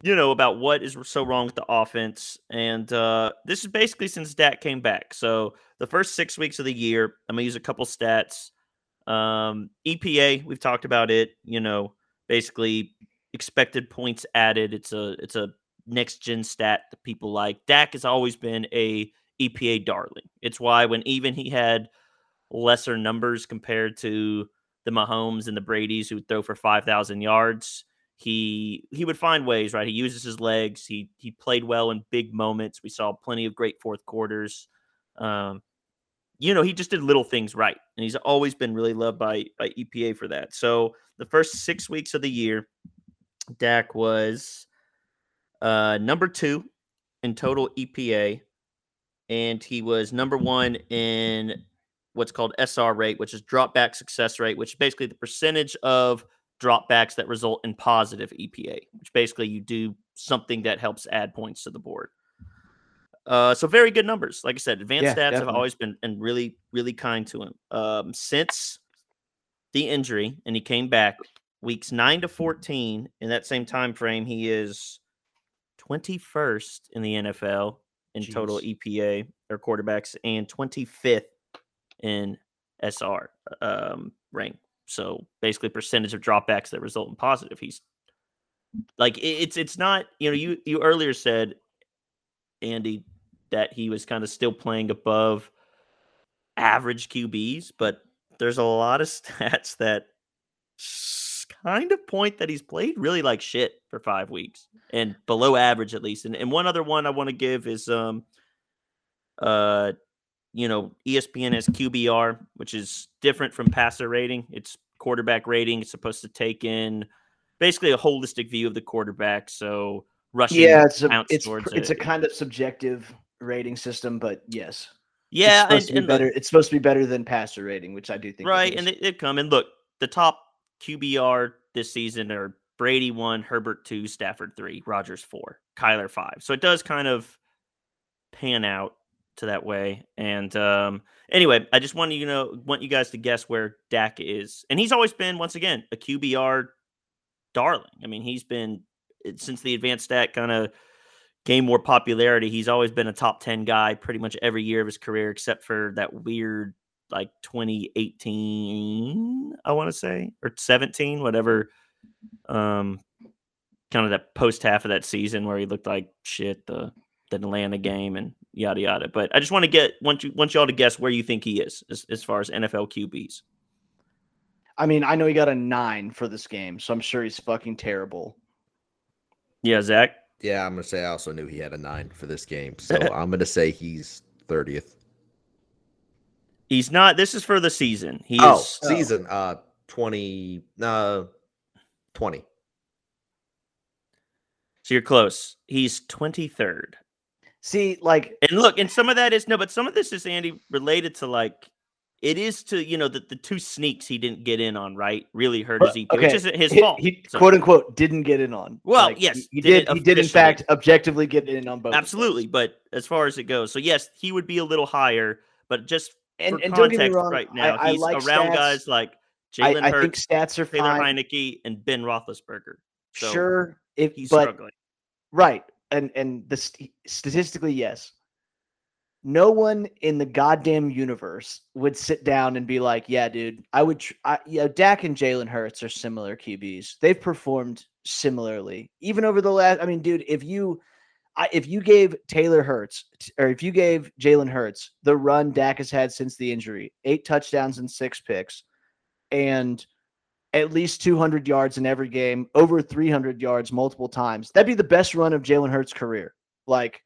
you know, about what is so wrong with the offense. And uh, this is basically since Dak came back. So the first six weeks of the year, I'm going to use a couple stats. Um, E P A, we've talked about it, you know, basically expected points added. It's a, it's a next-gen stat that people like. Dak has always been a E P A darling. It's why when even he had lesser numbers compared to the Mahomes and the Bradys who would throw for five thousand yards, he he would find ways, right? He uses his legs. He he played well in big moments. We saw plenty of great fourth quarters. Um, you know, he just did little things right, and he's always been really loved by, by E P A for that. So the first six weeks of the year, Dak was uh, number two in total E P A, and he was number one in what's called S R rate, which is drop back success rate, which is basically the percentage of drop backs that result in positive E P A, which basically you do something that helps add points to the board. Uh, so very good numbers. Like I said, advanced yeah, stats definitely. have always been and really, really kind to him. Um, since the injury and he came back weeks nine to fourteen, in that same time frame, he is twenty-first in the N F L in Jeez. total E P A or quarterbacks, and twenty-fifth in S R um, rank. So basically percentage of dropbacks that result in positive. He's like, it's, it's not, you know, you, you earlier said, Andy, that he was kind of still playing above average Q Bs, but there's a lot of stats that kind of point that he's played really like shit for five weeks and below average at least. And, and one other one I want to give is, um, uh, you know, E S P N has Q B R, which is different from passer rating. It's quarterback rating. It's supposed to take in basically a holistic view of the quarterback. So rushing, yeah, it's a, it's, it's a, a kind of subjective rating system, but yes. Yeah, it's supposed, and, and be better, it's supposed to be better than passer rating, which I do think. Right, and it, it come and look, the top Q B R this season are Brady one, Herbert two, Stafford three, Rodgers four, Kyler five. So it does kind of pan out to that way. And um, anyway, I just want you know want you guys to guess where Dak is, and he's always been once again a Q B R darling. I mean, he's been since the advanced stat kind of gain more popularity, he's always been a top ten guy pretty much every year of his career, except for that weird, like twenty eighteen, I want to say, or seventeen, whatever. Um, kind of that post half of that season where he looked like shit, the, the Atlanta game and yada, yada. But I just want to get, want you, want y'all to guess where you think he is as, as far as N F L Q Bs. I mean, I know he got a nine for this game, so I'm sure he's fucking terrible. Yeah, Zach. Yeah, I'm going to say I also knew he had a nine for this game. So I'm going to say he's thirtieth. He's not. This is for the season. He oh, is season oh. uh twenty, uh, twenty. So you're close. He's twenty-third. See, like. And look, and some of that is, no, but some of this is, Andy, related to like, it is to, you know, the, the two sneaks he didn't get in on, right? Really hurt his ego, okay. Which isn't his he, fault. He, so. quote unquote, didn't get in on. Well, like, yes. He, he did, did he did, in fact, objectively get in on both. Absolutely, but as far as it goes. So, yes, he would be a little higher, but just and, for and context don't get me wrong, right now, I, he's I like around stats. Guys like Jalen Hurts, I think stats are Taylor fine. Heinicke, and Ben Roethlisberger. So sure. If, he's but, struggling. Right, and, and the st- statistically, yes. No one in the goddamn universe would sit down and be like, yeah, dude, I would, tr- I, you know, Dak and Jalen Hurts are similar Q Bs. They've performed similarly, even over the last, I mean, dude, if you, I, if you gave Taylor Hurts or if you gave Jalen Hurts the run Dak has had since the injury, eight touchdowns and six picks and at least two hundred yards in every game, over three hundred yards multiple times, that'd be the best run of Jalen Hurts' career. Like,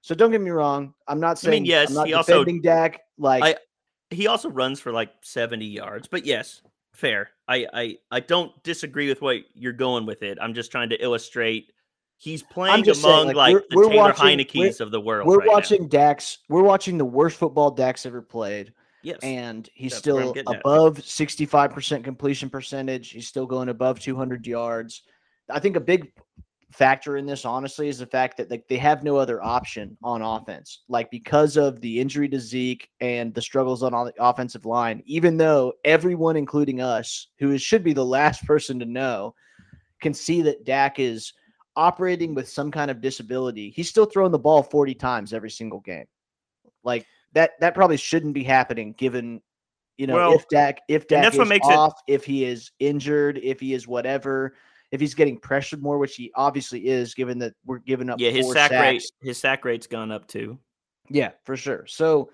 so don't get me wrong. I'm not saying I mean, yes, I'm not he defending also, Dak. Like I, he also runs for like seventy yards. But yes, fair. I, I I don't disagree with what you're going with it. I'm just trying to illustrate he's playing among saying, like, like we're, the we're Taylor watching, Heineke's of the world. We're right watching now. Dak's. We're watching the worst football Dak's ever played. Yes, and he's still above sixty-five percent completion percentage. He's still going above two hundred yards. I think a big factor in this, honestly, is the fact that like they have no other option on offense. Like because of the injury to Zeke and the struggles on the offensive line, even though everyone, including us, who is, should be the last person to know, can see that Dak is operating with some kind of disability, he's still throwing the ball forty times every single game. Like that, that probably shouldn't be happening given, you know, well, if Dak, if Dak is off, it- if he is injured, if he is whatever. If he's getting pressured more, which he obviously is, given that we're giving up, yeah, his four sack sacks. rate, his sack rate's gone up too. Yeah, for sure. So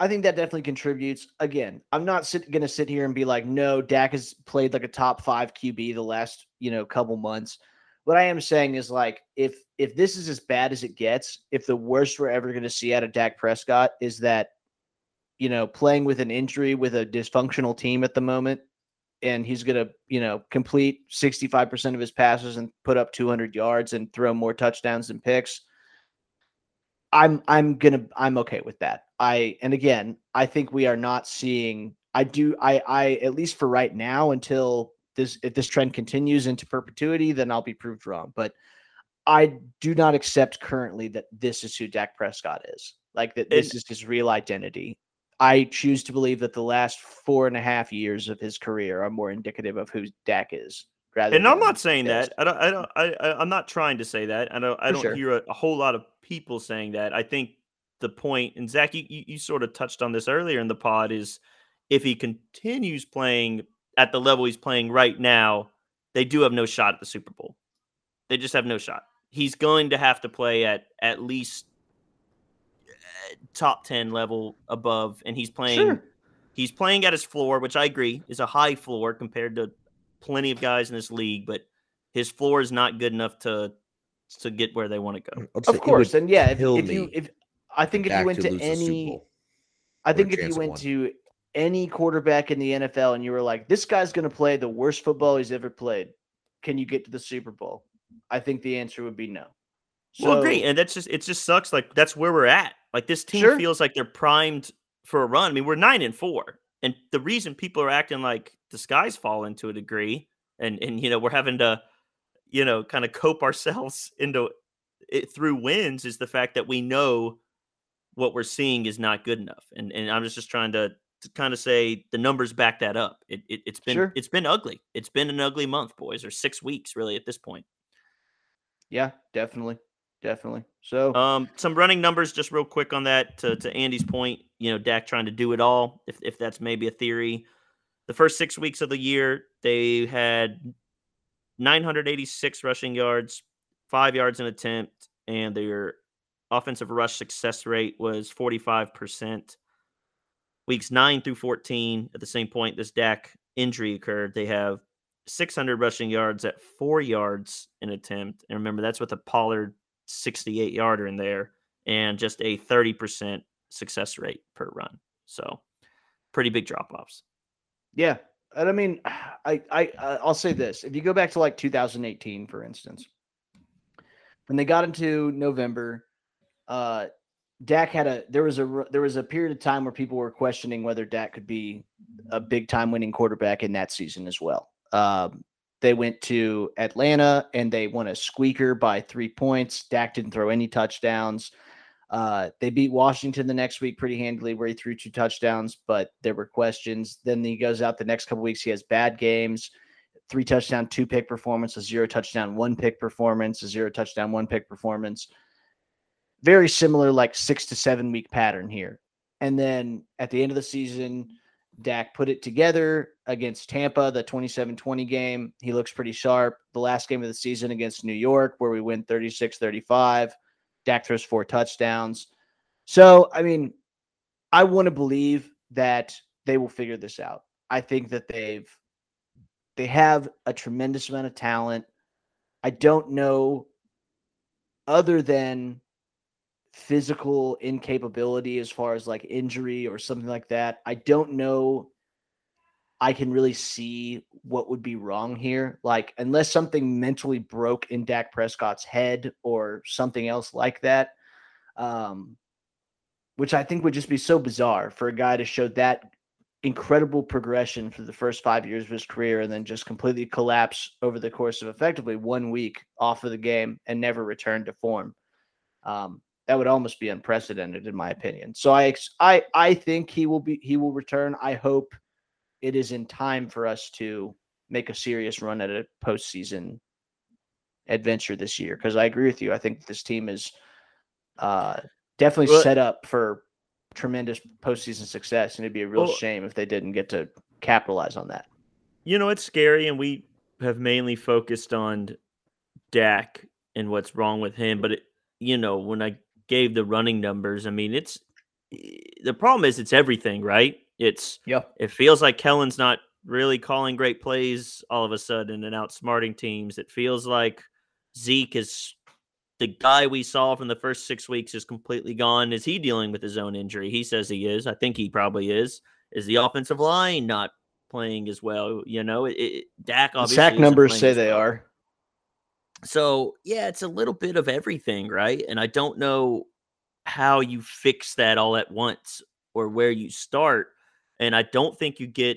I think that definitely contributes. Again, I'm not sit, gonna sit here and be like, no, Dak has played like a top five Q B the last you know couple months. What I am saying is like, if if this is as bad as it gets, if the worst we're ever gonna see out of Dak Prescott is that you know playing with an injury with a dysfunctional team at the moment. And he's going to, you know, complete sixty-five percent of his passes and put up two hundred yards and throw more touchdowns than picks. I'm, I'm going to, I'm okay with that. I, and again, I think we are not seeing, I do, I, I, at least for right now, until this, if this trend continues into perpetuity, then I'll be proved wrong. But I do not accept currently that this is who Dak Prescott is. Like that this is his real identity. I choose to believe that the last four and a half years of his career are more indicative of who Dak is. Rather, and I'm not saying that. I don't. I don't. I, I, I'm not trying to say that. I don't. I don't sure. hear a, a whole lot of people saying that. I think the point, and Zach, you, you you sort of touched on this earlier in the pod, is if he continues playing at the level he's playing right now, they do have no shot at the Super Bowl. They just have no shot. He's going to have to play at at least top ten level above, and he's playing sure. he's playing at his floor, which I agree is a high floor compared to plenty of guys in this league, but his floor is not good enough to to get where they want to go. Of course, and yeah, if, if you if I think if you went to any I think if you went to any quarterback in the N F L and you were like, this guy's going to play the worst football he's ever played, can you get to the Super Bowl? I think the answer would be no. So, well, great, and that's just it. Just sucks. Like that's where we're at. Like this team sure. feels like they're primed for a run. I mean, we're nine and four, and the reason people are acting like the sky's falling to a degree, and and you know we're having to, you know, kind of cope ourselves into it through wins is the fact that we know what we're seeing is not good enough, and and I'm just just trying to, to kind of say the numbers back that up. It, it it's been sure. it's been ugly. It's been an ugly month, boys, or six weeks really at this point. Yeah, definitely. Definitely. So um, some running numbers just real quick on that to, to Andy's point, you know, Dak trying to do it all. If, if that's maybe a theory, the first six weeks of the year, they had nine hundred eighty-six rushing yards, five yards an attempt, and their offensive rush success rate was forty-five percent. Weeks nine through fourteen, at the same point this Dak injury occurred, they have six hundred rushing yards at four yards an attempt. And remember, that's with a Pollard sixty-eight yarder in there and just a thirty percent success rate per run. So pretty big drop-offs. Yeah. And I mean, I, I, I'll say this. If you go back to like two thousand eighteen, for instance, when they got into November, uh, Dak had a, there was a, there was a period of time where people were questioning whether Dak could be a big time winning quarterback in that season as well. Um, They went to Atlanta and they won a squeaker by three points. Dak didn't throw any touchdowns. Uh, they beat Washington the next week pretty handily where he threw two touchdowns, but there were questions. Then he goes out the next couple weeks. He has bad games, three touchdown, two pick performance, a zero touchdown, one pick performance, a zero touchdown, one pick performance. Very similar, like six to seven week pattern here. And then at the end of the season, Dak put it together against Tampa, the twenty-seven twenty game. He looks pretty sharp. The last game of the season against New York, where we win thirty-six thirty-five. Dak throws four touchdowns. So, I mean, I want to believe that they will figure this out. I think that they've they have a tremendous amount of talent. I don't know, other than physical incapability as far as like injury or something like that, I don't know I can really see what would be wrong here. Like, unless something mentally broke in Dak Prescott's head or something else like that, um, which I think would just be so bizarre for a guy to show that incredible progression for the first five years of his career and then just completely collapse over the course of effectively one week off of the game and never return to form. Um, That would almost be unprecedented, in my opinion. So I, I, I think he will be. He will return. I hope it is in time for us to make a serious run at a postseason adventure this year. Because I agree with you. I think this team is uh, definitely well, set up for tremendous postseason success, and it'd be a real well, shame if they didn't get to capitalize on that. You know, it's scary, and we have mainly focused on Dak and what's wrong with him. But it, you know, when I gave the running numbers, I mean, it's the problem is it's everything, right? It's yeah. It feels like Kellen's not really calling great plays all of a sudden and outsmarting teams. It feels like Zeke is the guy we saw from the first six weeks is completely gone. Is he dealing with his own injury? He says he is. I think he probably is. Is the offensive line not playing as well? You know, it, it, Dak obviously sack numbers say they well. are. So, yeah, it's a little bit of everything, right? And I don't know how you fix that all at once or where you start. And I don't think you get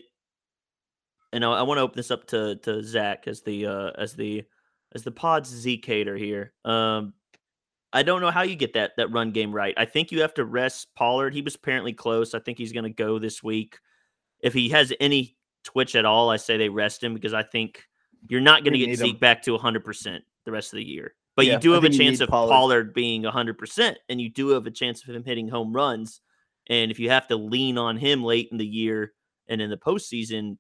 – and I, I want to open this up to to Zach as the uh, as the as the pod's Z-cater here. Um, I don't know how you get that that run game right. I think you have to rest Pollard. He was apparently close. I think he's going to go this week. If he has any twitch at all, I say they rest him because I think you're not going to get Zeke him. back to one hundred percent the rest of the year. But yeah, you do have a chance of Pollard. Pollard being one hundred percent, and you do have a chance of him hitting home runs. And if you have to lean on him late in the year And in the postseason,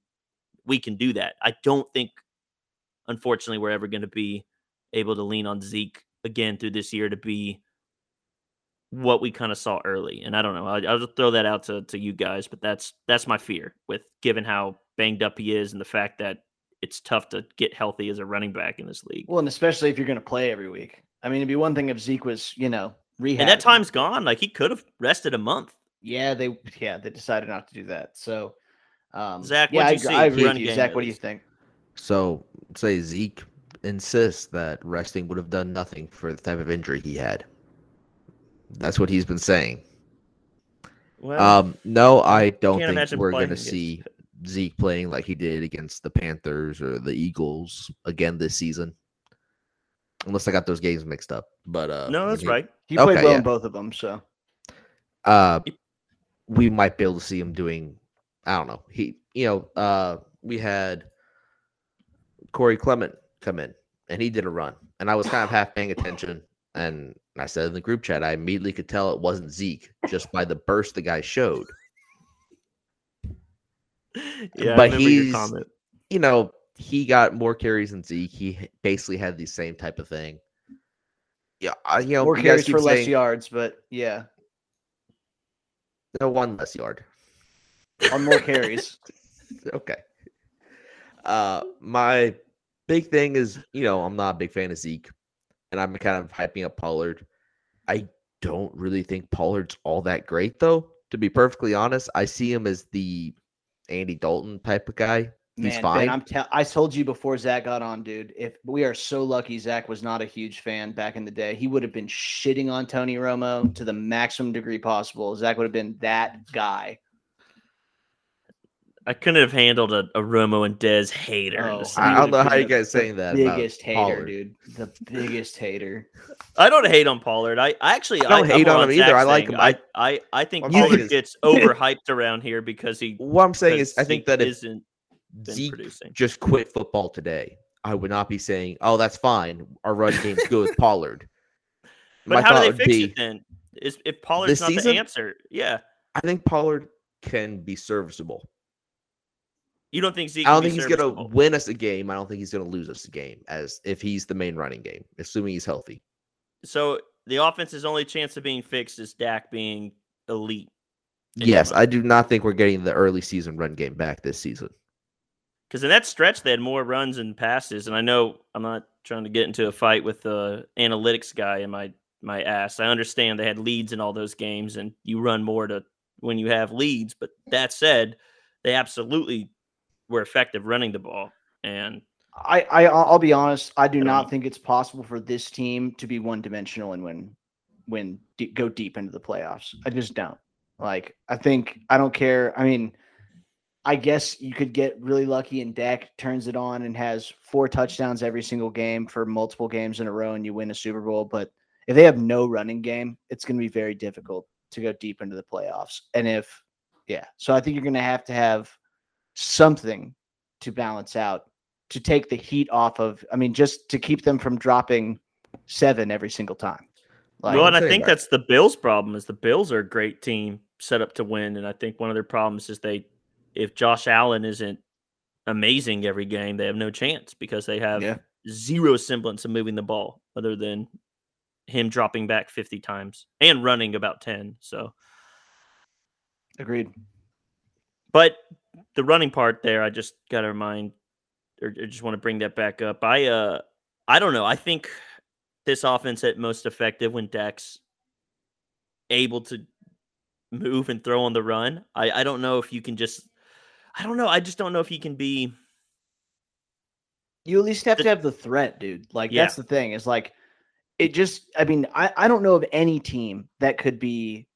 we can do that. I don't think, unfortunately, we're ever going to be able to lean on Zeke again through this year to be what we kind of saw early. And I don't know. I'll, I'll just throw that out to, to you guys, but that's that's my fear with given how banged up he is and the fact that it's tough to get healthy as a running back in this league. Well, and especially if you're going to play every week. I mean, it'd be one thing if Zeke was, you know, rehabbing. And that time's gone. Like, he could have rested a month. Yeah, they yeah they decided not to do that. So, um, Zach, yeah, I, you I agree with you. Zach, what do you think? So, say Zeke insists that resting would have done nothing for the type of injury he had. That's what he's been saying. Well, um, no, I don't think we're going to see Zeke playing like he did against the Panthers or the Eagles again this season. Unless I got those games mixed up. But uh, no, that's he, right. He played okay, well yeah. in both of them, so. Uh, we might be able to see him doing, I don't know. He, you know, uh, we had Corey Clement come in, and he did a run. And I was kind of half paying attention, and I said in the group chat, I immediately could tell it wasn't Zeke just by the burst the guy showed. Yeah, but he's, you know, he got more carries than Zeke. He basically had the same type of thing. Yeah, I, you know, more carries for less saying, yards, but yeah, no one less yard on more carries. Okay. Uh, my big thing is, you know, I'm not a big fan of Zeke, and I'm kind of hyping up Pollard. I don't really think Pollard's all that great, though. To be perfectly honest, I see him as the Andy Dalton type of guy. He's Man, fine. Ben, I'm te- I told you before Zach got on, dude. If we are so lucky, Zach was not a huge fan back in the day. He would have been shitting on Tony Romo to the maximum degree possible. Zach would have been that guy. I couldn't have handled a, a Romo and Dez hater. Oh, I don't know how you guys saying that. Biggest hater, Pollard. dude. The biggest hater. I don't hate on Pollard. I, I actually I don't I, hate on him Zach's either. I like thing. him. I I, I think Pollard is, gets overhyped around here because he. What I'm saying is, I think that if isn't Zeke producing. just quit football today, I would not be saying, "Oh, that's fine. Our run game's good." Pollard. But My how do they fix be, it then? Is if Pollard's not season, the answer? Yeah, I think Pollard can be serviceable. You don't think Zeke? I don't think he's going to win us a game. I don't think he's going to lose us a game as if he's the main running game, assuming he's healthy. So the offense's only chance of being fixed is Dak being elite. Yes, I do not think we're getting the early season run game back this season. Because in that stretch, they had more runs and passes. And I know I'm not trying to get into a fight with the analytics guy in my my ass. I understand they had leads in all those games, and you run more to when you have leads. But that said, they absolutely were effective running the ball. And I, I I'll be honest, I do I not know. think it's possible for this team to be one dimensional and win, win d- go deep into the playoffs. I just don't like, I think I don't care. I mean, I guess you could get really lucky and Dak turns it on and has four touchdowns every single game for multiple games in a row and you win a Super Bowl. But if they have no running game, it's going to be very difficult to go deep into the playoffs. And if, yeah, so I think you're going to have to have something to balance out, to take the heat off of, I mean, just to keep them from dropping seven every single time. Like, well, and I think that's the Bills' problem is the Bills are a great team set up to win. And I think one of their problems is they, if Josh Allen isn't amazing every game, they have no chance because they have yeah. zero semblance of moving the ball other than him dropping back fifty times and running about ten. So agreed. But the running part there, I just got to remind, or, or just want to bring that back up. I, uh, I don't know. I think this offense at most effective when Dak's able to move and throw on the run. I, I don't know if you can just, I don't know. I just don't know if he can be. You at least have the, to have the threat, dude. Like yeah. that's the thing. Is like it just. I mean, I, I don't know of any team that could be.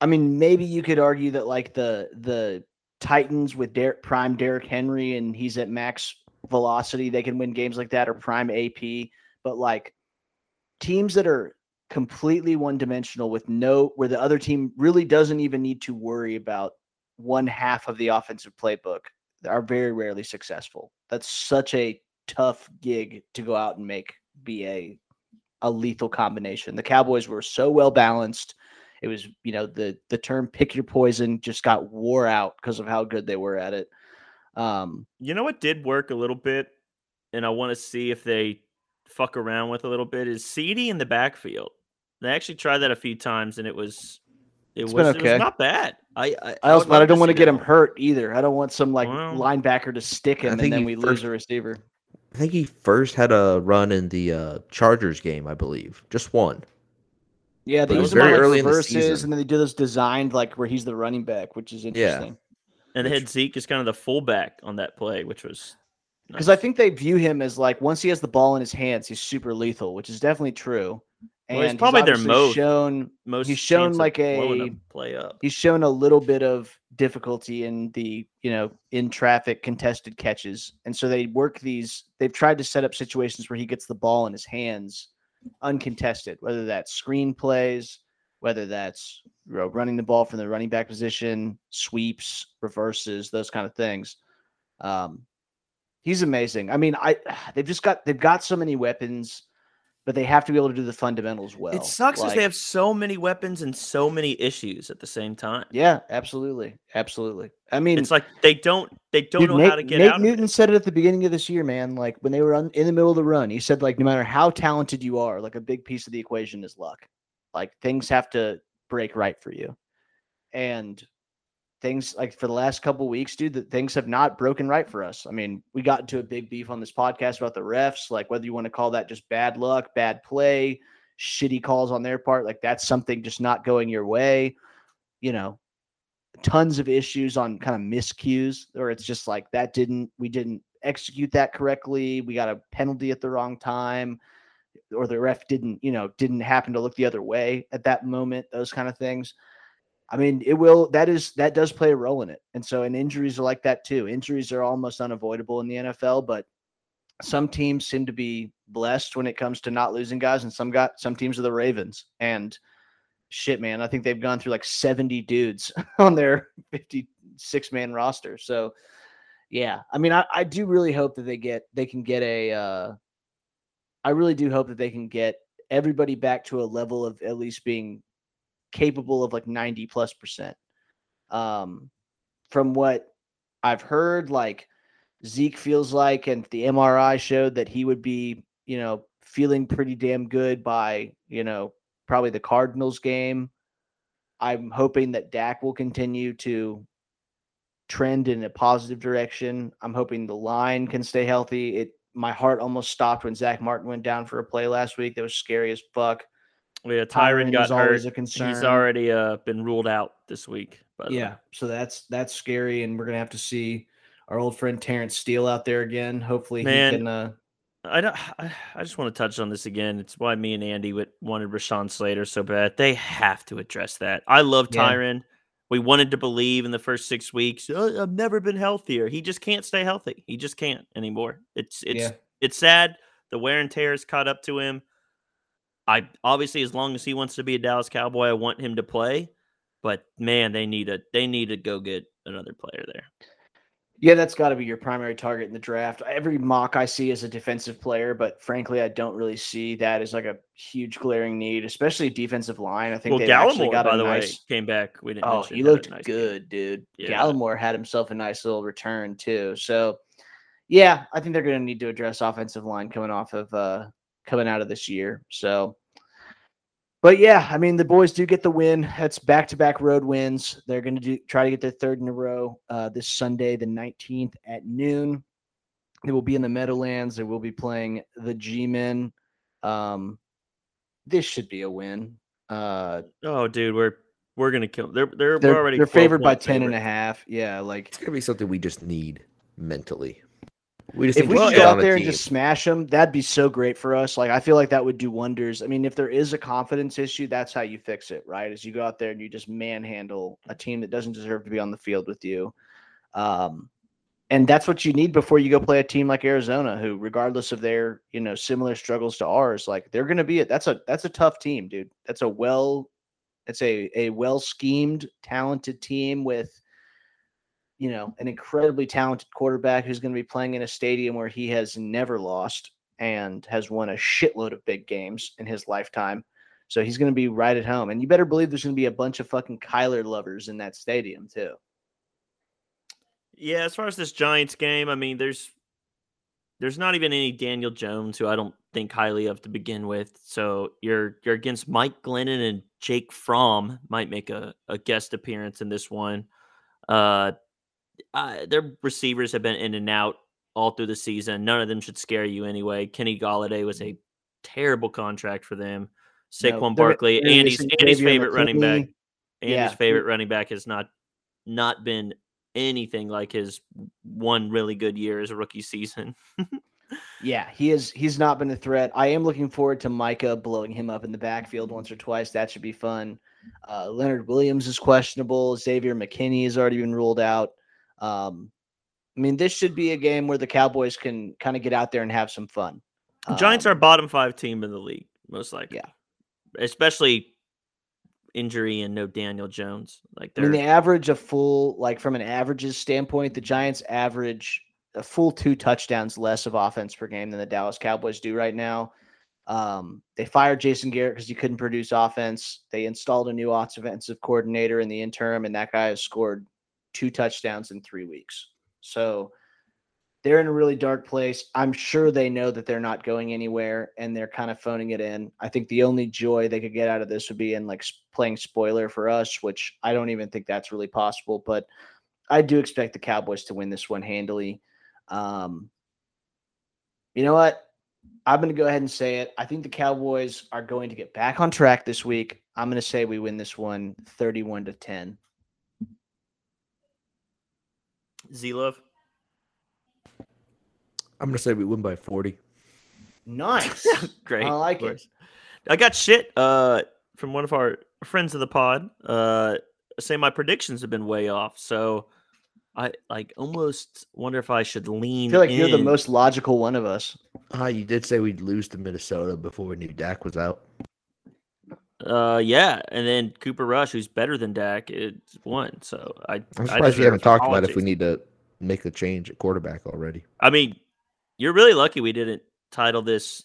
I mean, maybe you could argue that like the the. Titans with Der- prime Derrick Henry and he's at max velocity, they can win games like that, or prime A P. But like teams that are completely one dimensional with no, where the other team really doesn't even need to worry about one half of the offensive playbook, are very rarely successful. That's such a tough gig to go out and make be a, a lethal combination. The Cowboys were so well balanced It was, you know, the the term pick your poison just got wore out because of how good they were at it. Um, you know what did work a little bit, and I want to see if they fuck around with a little bit, is CeeDee in the backfield. They actually tried that a few times, and it was it, was, okay. it was not bad. I I, I also I don't want to get him hurt either. I don't want some like wow. linebacker to stick him, and then we first, lose a receiver. I think he first had a run in the uh, Chargers game, I believe, just one. Yeah, they use very early in the season, and then they do this designed like where he's the running back, which is interesting. Yeah. And they had Zeke as kind of the fullback on that play, which was because nice. I think they view him as like once he has the ball in his hands, he's super lethal, which is definitely true. And well, he's probably he's their most shown. Most he's shown like a play up. He's shown a little bit of difficulty in the you know in traffic contested catches, and so they work these. They've tried to set up situations where he gets the ball in his hands. Uncontested, whether that's screen plays, whether that's you know, running the ball from the running back position, sweeps, reverses, those kind of things. Um, he's amazing. I mean, I they've just got they've got so many weapons, but they have to be able to do the fundamentals well. It sucks like, as they have so many weapons and so many issues at the same time. Yeah, absolutely, absolutely. I mean, it's like they don't they don't dude, know Nate, how to get Nate out. Nate Newton of it. said it at the beginning of this year, man. Like when they were on, in the middle of the run, he said, like, no matter how talented you are, like a big piece of the equation is luck. Like things have to break right for you, and things like for the last couple of weeks, dude, that things have not broken right for us. I mean, we got into a big beef on this podcast about the refs, like whether you want to call that just bad luck, bad play, shitty calls on their part, like that's something just not going your way, you know. Tons of issues on kind of miscues, or it's just like that didn't we didn't execute that correctly. We got a penalty at the wrong time, or the ref didn't, you know, didn't happen to look the other way at that moment. Those kind of things. I mean, it will. That is that does play a role in it, and so and injuries are like that too. Injuries are almost unavoidable in the N F L, but some teams seem to be blessed when it comes to not losing guys, and some got some teams are the Ravens and. Shit, man, I think they've gone through like seventy dudes on their fifty-six man roster. So, yeah, I mean, I, I do really hope that they get they can get a uh, I really do hope that they can get everybody back to a level of at least being capable of like ninety plus percent. Um, from what I've heard, like Zeke feels like and the M R I showed that he would be, you know, feeling pretty damn good by, you know, probably the Cardinals game. I'm hoping that Dak will continue to trend in a positive direction. I'm hoping the line can stay healthy. It my heart almost stopped when Zach Martin went down for a play last week. That was scary as fuck. Yeah, Tyron got hurt. A concern. He's already uh, been ruled out this week. Yeah, so that's that's scary, and we're gonna have to see our old friend Terrence Steele out there again. Hopefully, Man. he can. Uh, I don't. I just want to touch on this again. It's why me and Andy wanted Rashawn Slater so bad. They have to address that. I love Tyron. Yeah. We wanted to believe in the first six weeks. Oh, I've never been healthier. He just can't stay healthy. He just can't anymore. It's it's yeah. it's sad. The wear and tear has caught up to him. I obviously, as long as he wants to be a Dallas Cowboy, I want him to play. But man, they need a they need to go get another player there. Yeah, that's got to be your primary target in the draft. Every mock I see is a defensive player, but frankly, I don't really see that as like a huge glaring need, especily defensive line. I think well, they actually got by a the nice... way, came back. We didn't. Oh, he looked nice good, game. dude. Yeah. Gallimore had himself a nice little return too. So, yeah, I think they're going to need to address offensive line coming off of uh, coming out of this year. So. But, yeah, I mean, the boys do get the win. That's back-to-back road wins. They're going to do try to get their third in a row uh, this Sunday, the nineteenth at noon. They will be in the Meadowlands. They will be playing the G-Men. Um, this should be a win. Uh, oh, dude, we're we're going to kill them. They're, they're, they're, we're already they're favored by ten favorite. and a half. Yeah, like it's going to be something we just need mentally. We just if we could go out there and just smash them, that'd be so great for us. Like, I feel like that would do wonders. I mean, if there is a confidence issue, that's how you fix it, right? Is you go out there and you just manhandle a team that doesn't deserve to be on the field with you. Um, and that's what you need before you go play a team like Arizona, who, regardless of their, you know, similar struggles to ours, like they're going to be it. That's a, that's a tough team, dude. That's a well, it's a, a well-schemed, talented team with, you know, an incredibly talented quarterback who's going to be playing in a stadium where he has never lost and has won a shitload of big games in his lifetime. So he's going to be right at home. And you better believe there's going to be a bunch of fucking Kyler lovers in that stadium too. Yeah, as far as this Giants game, I mean, there's there's not even any Daniel Jones, who I don't think highly of to begin with. So you're you're against Mike Glennon, and Jake Fromm might make a, a guest appearance in this one. Uh, I, their receivers have been in and out all through the season. None of them should scare you anyway. Kenny Galladay was a terrible contract for them. Saquon no, Barkley, they're, they're Andy's Andy's favorite running back. Andy's yeah. favorite running back has not not been anything like his one really good year as a rookie season. Yeah, he is. He's not been a threat. I am looking forward to Micah blowing him up in the backfield once or twice. That should be fun. Uh, Leonard Williams is questionable. Xavier McKinney has already been ruled out. Um, I mean, this should be a game where the Cowboys can kind of get out there and have some fun. Um, Giants are a bottom five team in the league, most likely. Yeah, especially injury and no Daniel Jones. Like, they're... I mean, they average a full, like from an averages standpoint, the Giants average a full two touchdowns less of offense per game than the Dallas Cowboys do right now. Um, they fired Jason Garrett because he couldn't produce offense. They installed a new offensive coordinator in the interim, and that guy has scored two touchdowns in three weeks. So they're in a really dark place. I'm sure they know that they're not going anywhere, and they're kind of phoning it in. I think the only joy they could get out of this would be in like playing spoiler for us, which I don't even think that's really possible, but I do expect the Cowboys to win this one handily. Um, you know what? I'm going to go ahead and say it. I think the Cowboys are going to get back on track this week. I'm going to say we win this one thirty-one to ten. Z-Love? I'm going to say we win by forty. Nice. Great. I like it. I got shit uh, from one of our friends of the pod. Uh, say my predictions have been way off, so... I like almost wonder if I should lean. I feel like in. You're the most logical one of us. Ah, uh, you did say we'd lose to Minnesota before we knew Dak was out. Uh, yeah, and then Cooper Rush, who's better than Dak, it won. So I, I'm surprised I we haven't talked apologies. about if we need to make a change at quarterback already. I mean, you're really lucky we didn't title this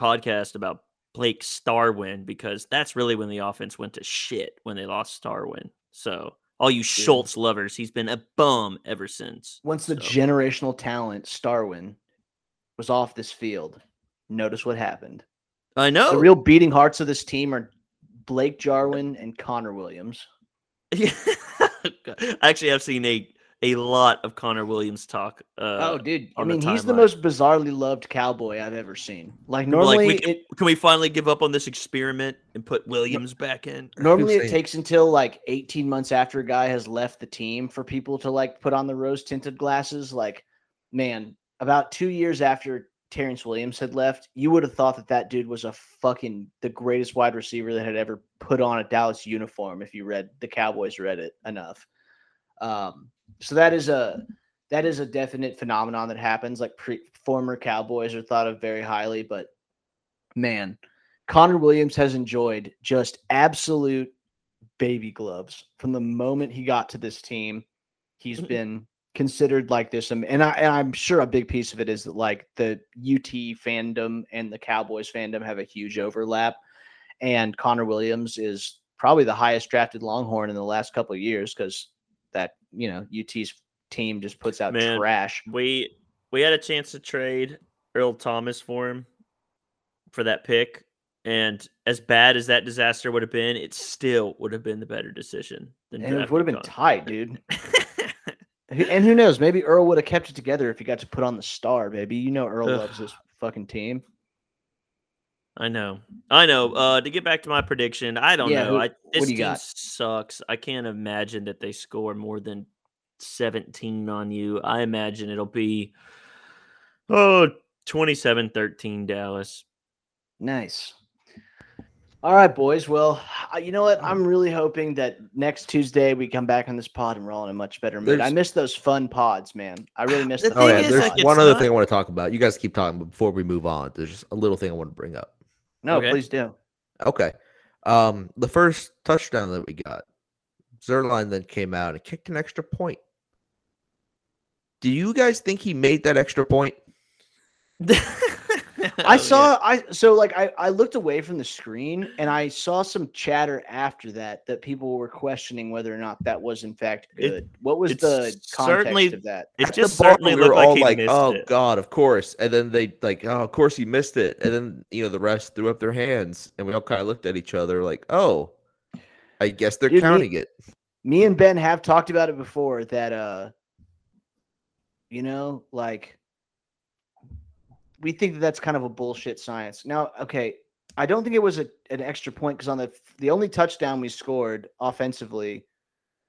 podcast about Blake Starwin, because that's really when the offense went to shit when they lost Starwin. So. All you Schultz lovers, he's been a bum ever since. Once the so. generational talent, Starwin, was off this field, notice what happened. I know. The real beating hearts of this team are Blake Jarwin and Connor Williams. Yeah. Actually, I've seen a, a lot of Connor Williams talk. Uh, oh, dude. I mean, the he's the most bizarrely loved Cowboy I've ever seen. Like, normally, like, we can, it, can we finally give up on this experiment and put Williams back in? Normally it takes until like eighteen months after a guy has left the team for people to like put on the rose tinted glasses. Like, man, about two years after Terrence Williams had left, you would have thought that that dude was a fucking the greatest wide receiver that had ever put on a Dallas uniform. If you read the Cowboys Reddit enough. Um, so that is a, that is a definite phenomenon that happens. Like pre former Cowboys are thought of very highly, but man, Connor Williams has enjoyed just absolute baby gloves from the moment he got to this team. He's been considered like this. And, I, and I'm sure a big piece of it is that like the U T fandom and the Cowboys fandom have a huge overlap. And Connor Williams is probably the highest drafted Longhorn in the last couple of years, because that, you know, U T's team just puts out Man, trash. We we had a chance to trade Earl Thomas for him for that pick. And as bad as that disaster would have been, it still would have been the better decision. Than and it would have been tied, dude. And who knows? Maybe Earl would have kept it together if he got to put on the star, baby. You know Earl Ugh. loves this fucking team. I know. I know. Uh, to get back to my prediction, I don't yeah, know. Who, I, this do team got? sucks. I can't imagine that they score more than seventeen on you. I imagine it'll be oh, twenty-seven thirteen Dallas. Nice. All right, boys. Well, you know what? I'm really hoping that next Tuesday we come back on this pod and we're all in a much better mood. There's... I miss those fun pods, man. I really miss the, the thing. Oh, yeah. There's like one other not... thing I want to talk about. You guys keep talking, but before we move on, there's just a little thing I want to bring up. No, okay. Please do. Okay. Um, the first touchdown that we got, Zerline then came out and kicked an extra point. Do you guys think he made that extra point? I saw, yeah. I so like I, I looked away from the screen and I saw some chatter after that that people were questioning whether or not that was in fact good. It, what was the context of that? It just the certainly looked like all he like, missed oh it. God, of course. And then they like, oh, of course he missed it. And then you know the refs threw up their hands and we all kind of looked at each other like, oh, I guess they're Dude, counting me, it. Me and Ben have talked about it before that uh, you know, like. We think that that's kind of a bullshit science. Now, okay, I don't think it was a, an extra point because on the the only touchdown we scored offensively,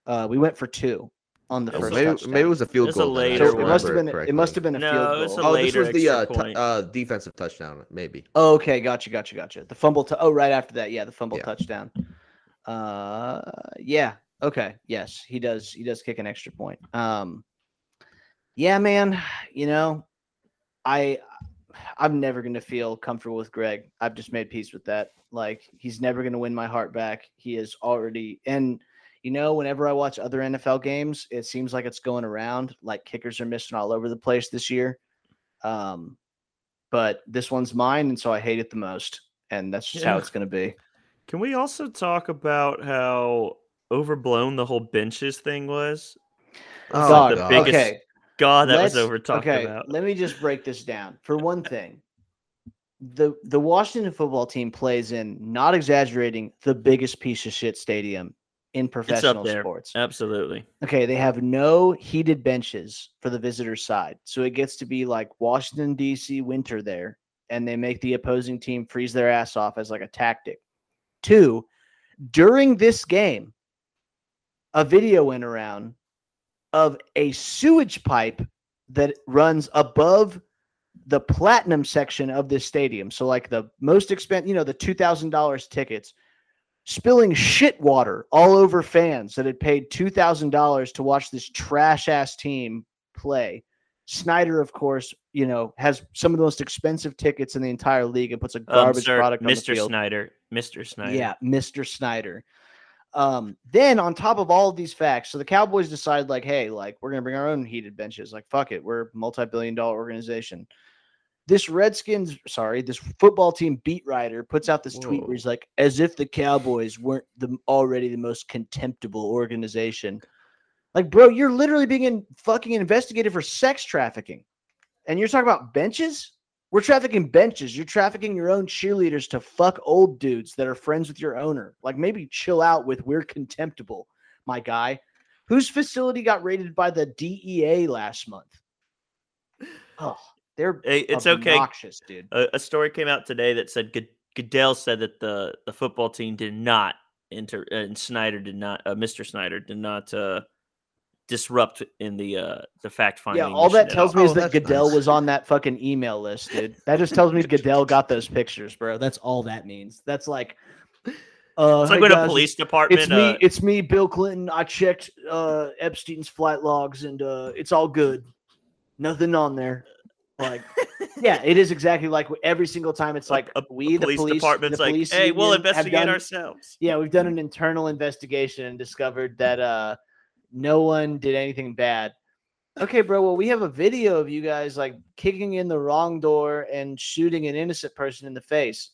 uh, we went for two on the first. Maybe, touchdown. maybe it was a field goal. A so it must have been. Correctly. It must have been a no, field goal. It's a oh, this was the uh, t uh, defensive touchdown, maybe. Oh, okay, gotcha, gotcha, gotcha. The fumble. To oh, right after that, yeah, the fumble yeah. touchdown. Uh, yeah. Okay. Yes, he does. He does kick an extra point. Um, yeah, man. You know, I. I'm never going to feel comfortable with Greg. I've just made peace with that. Like, he's never going to win my heart back. He is already – and, you know, whenever I watch other N F L games, it seems like it's going around. Like, kickers are missing all over the place this year. Um, but this one's mine, and so I hate it the most. And that's just yeah. how it's going to be. Can we also talk about how overblown the whole benches thing was? Oh, God. The biggest okay. God, that Let's, was over talked okay, about. Let me just break this down. For one thing, the the Washington football team plays in, not exaggerating, the biggest piece of shit stadium in professional it's up sports. There. Absolutely. Okay, they have no heated benches for the visitor side, so it gets to be like Washington D C winter there, and they make the opposing team freeze their ass off as like a tactic. Two, during this game, a video went around of a sewage pipe that runs above the platinum section of this stadium. So like the most expensive, you know, the two thousand dollar tickets spilling shit water all over fans that had paid two thousand dollars to watch this trash ass team play. Snyder, of course, you know, has some of the most expensive tickets in the entire league and puts a garbage um, sir, product on Mister the field. Snyder, Mister Snyder. Yeah. Mister Snyder. Um, then on top of all of these facts, so the Cowboys decide like, hey, like we're going to bring our own heated benches. Like, fuck it. We're a multi-billion dollar organization. This Redskins, sorry, this football team beat writer puts out this Whoa. tweet where he's like, as if the Cowboys weren't the, already the most contemptible organization. Like, bro, you're literally being in, fucking investigated for sex trafficking. And you're talking about benches? We're trafficking benches. You're trafficking your own cheerleaders to fuck old dudes that are friends with your owner. Like, maybe chill out with we're contemptible, my guy. Whose facility got raided by the D E A last month? Oh, they're hey, it's obnoxious, okay. dude. A, a story came out today that said Good Goodell said that the, the football team did not enter, and Snyder did not, uh, Mister Snyder did not uh, disrupt in the uh the fact finding. Yeah, all that tells me is that Goodell was on that fucking email list, dude. That just tells me Goodell got those pictures, bro. That's all that means. That's like, uh, it's like when a police department. It's me. It's me, Bill Clinton. I checked uh Epstein's flight logs, and uh it's all good. Nothing on there. Like, yeah, it is exactly like every single time. It's like a, we, a police the police department's the police like, hey, we'll investigate done, ourselves. Yeah, we've done an internal investigation and discovered that uh. no one did anything bad. Okay, bro. Well, we have a video of you guys like kicking in the wrong door and shooting an innocent person in the face.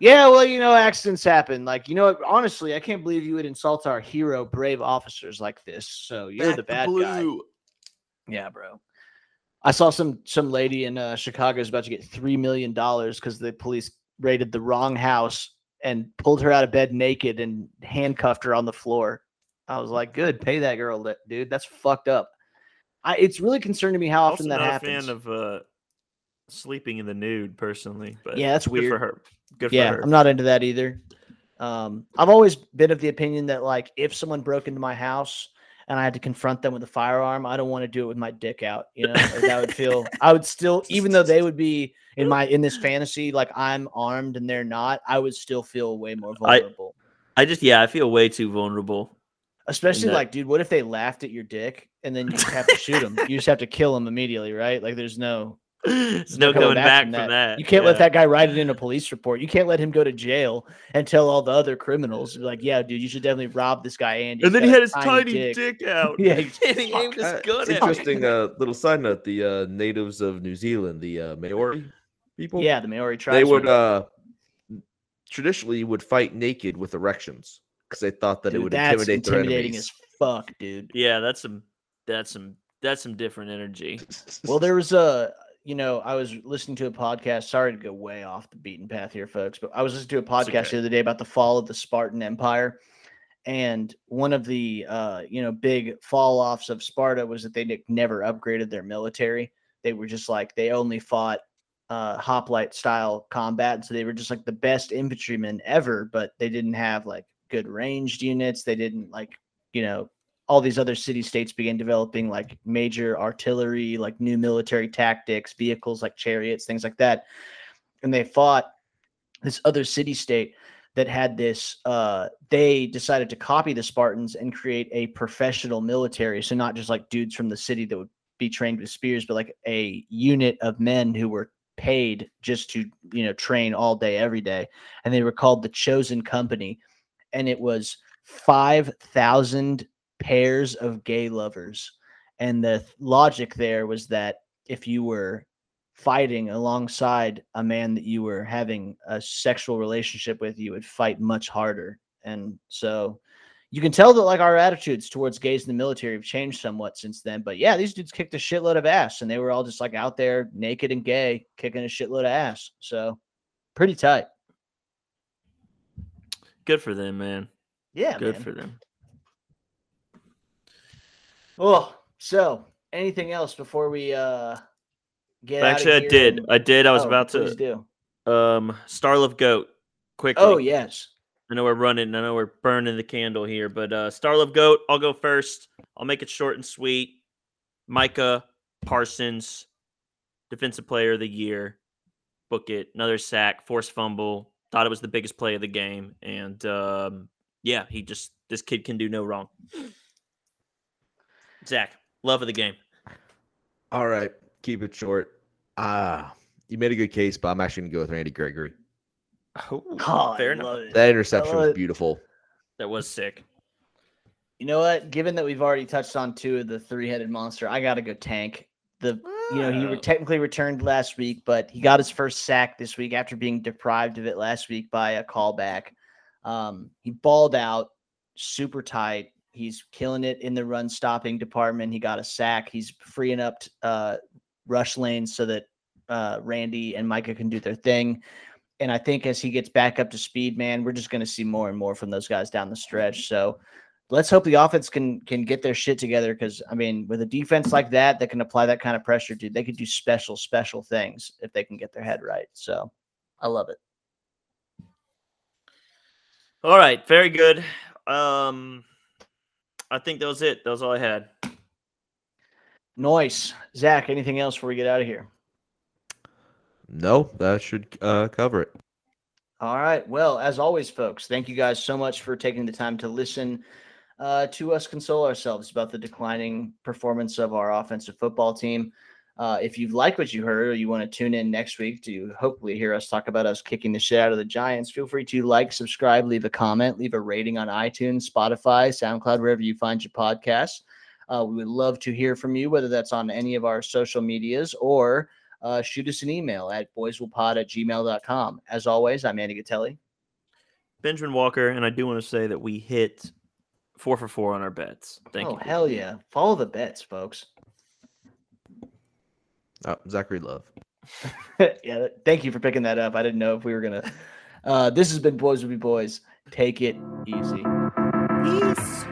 Yeah, well, you know, accidents happen. Like, you know, honestly, I can't believe you would insult our hero, brave officers like this. So you're Back the bad blue. guy. Yeah, bro. I saw some some lady in uh, Chicago is about to get three million dollars because the police raided the wrong house and pulled her out of bed naked and handcuffed her on the floor. I was like, good, pay that girl, dude. That's fucked up. I, it's really concerning me how often that happens. I'm not a fan of uh, sleeping in the nude, personally. But yeah, that's weird. Good for her. Good for her. Yeah, I'm not into that either. Um, I've always been of the opinion that, like, if someone broke into my house and I had to confront them with a firearm, I don't want to do it with my dick out. You know, like, that would feel. I would still, even though they would be in my in this fantasy, like I'm armed and they're not, I would still feel way more vulnerable. I, I just, yeah, I feel way too vulnerable. Especially like, dude, what if they laughed at your dick and then you just have to shoot them? You just have to kill them immediately, right? Like, there's no, there's no, no going back, back from, that. from that. You can't yeah. let that guy write it in a police report. You can't let him go to jail and tell all the other criminals, like, yeah, dude, you should definitely rob this guy, Andy. And then he had his tiny, tiny dick. dick out. Yeah, he, and he aimed his gun at him. Interesting uh, little side note: the uh, natives of New Zealand, the uh, Maori, people. Yeah, the Maori tribes. They would uh, traditionally would fight naked with erections because they thought that dude, it would that's intimidate their enemies. Intimidating as fuck, dude. Yeah, that's some that's some that's some different energy. Well, there was a you know I was listening to a podcast. Sorry to go way off the beaten path here, folks, but I was listening to a podcast okay. the other day about the fall of the Spartan Empire. And one of the, uh, you know, big fall-offs of Sparta was that they never upgraded their military. They were just like, they only fought uh, hoplite-style combat. And so they were just like the best infantrymen ever, but they didn't have, like, good ranged units. They didn't, like, you know, all these other city-states began developing, like, major artillery, like, new military tactics, vehicles like chariots, things like that. And they fought this other city-state that had this, uh, they decided to copy the Spartans and create a professional military. So not just like dudes from the city that would be trained with spears, but like a unit of men who were paid just to, you know, train all day, every day. And they were called the Chosen Company. And it was five thousand pairs of gay lovers. And the th- logic there was that if you were fighting alongside a man that you were having a sexual relationship with, you would fight much harder. And so you can tell that like our attitudes towards gays in the military have changed somewhat since then, but yeah, these dudes kicked a shitload of ass and they were all just like out there naked and gay, kicking a shitload of ass. So pretty tight. Good for them, man. Yeah. Good man. for them. Oh, so anything else before we, uh, Get Actually, I did. And... I did. I was oh, about to. Do. Um, Starlove Goat, quickly. Oh, yes. I know we're running. I know we're burning the candle here, but uh, Starlove Goat, I'll go first. I'll make it short and sweet. Micah Parsons, Defensive Player of the Year. Book it. Another sack, forced fumble. Thought it was the biggest play of the game. And um, yeah, he just, this kid can do no wrong. Zach, love of the game. All right. Keep it short. Ah, uh, you made a good case, but I'm actually going to go with Randy Gregory. Oh, oh fair enough. That interception was beautiful. That was sick. You know what? Given that we've already touched on two of the three-headed monster, I got to go tank. The oh. You know, he were technically returned last week, but he got his first sack this week after being deprived of it last week by a callback. Um, he balled out super tight. He's killing it in the run-stopping department. He got a sack. He's freeing up t- – uh, rush lanes so that uh, Randy and Micah can do their thing. And I think as he gets back up to speed, man, we're just going to see more and more from those guys down the stretch. So let's hope the offense can can get their shit together because, I mean, with a defense like that that can apply that kind of pressure, dude, they could do special, special things if they can get their head right. So I love it. All right. Very good. Um, I think that was it. That was all I had. Nice. Zach, anything else before we get out of here? No, that should uh, cover it. All right. Well, as always, folks, thank you guys so much for taking the time to listen uh, to us console ourselves about the declining performance of our offensive football team. Uh, if you like what you heard or you want to tune in next week to hopefully hear us talk about us kicking the shit out of the Giants, feel free to like, subscribe, leave a comment, leave a rating on iTunes, Spotify, SoundCloud, wherever you find your podcasts. Uh, we would love to hear from you, whether that's on any of our social medias or uh, shoot us an email at boys will pod at gmail dot com. As always, I'm Andy Catelli. Benjamin Walker, and I do want to say that we hit four for four on our bets. Thank oh, you. Oh, hell yeah. Follow the bets, folks. Oh, Zachary Love. Yeah, thank you for picking that up. I didn't know if we were going to. Uh, this has been Boys Will Be Boys. Take it easy. Peace.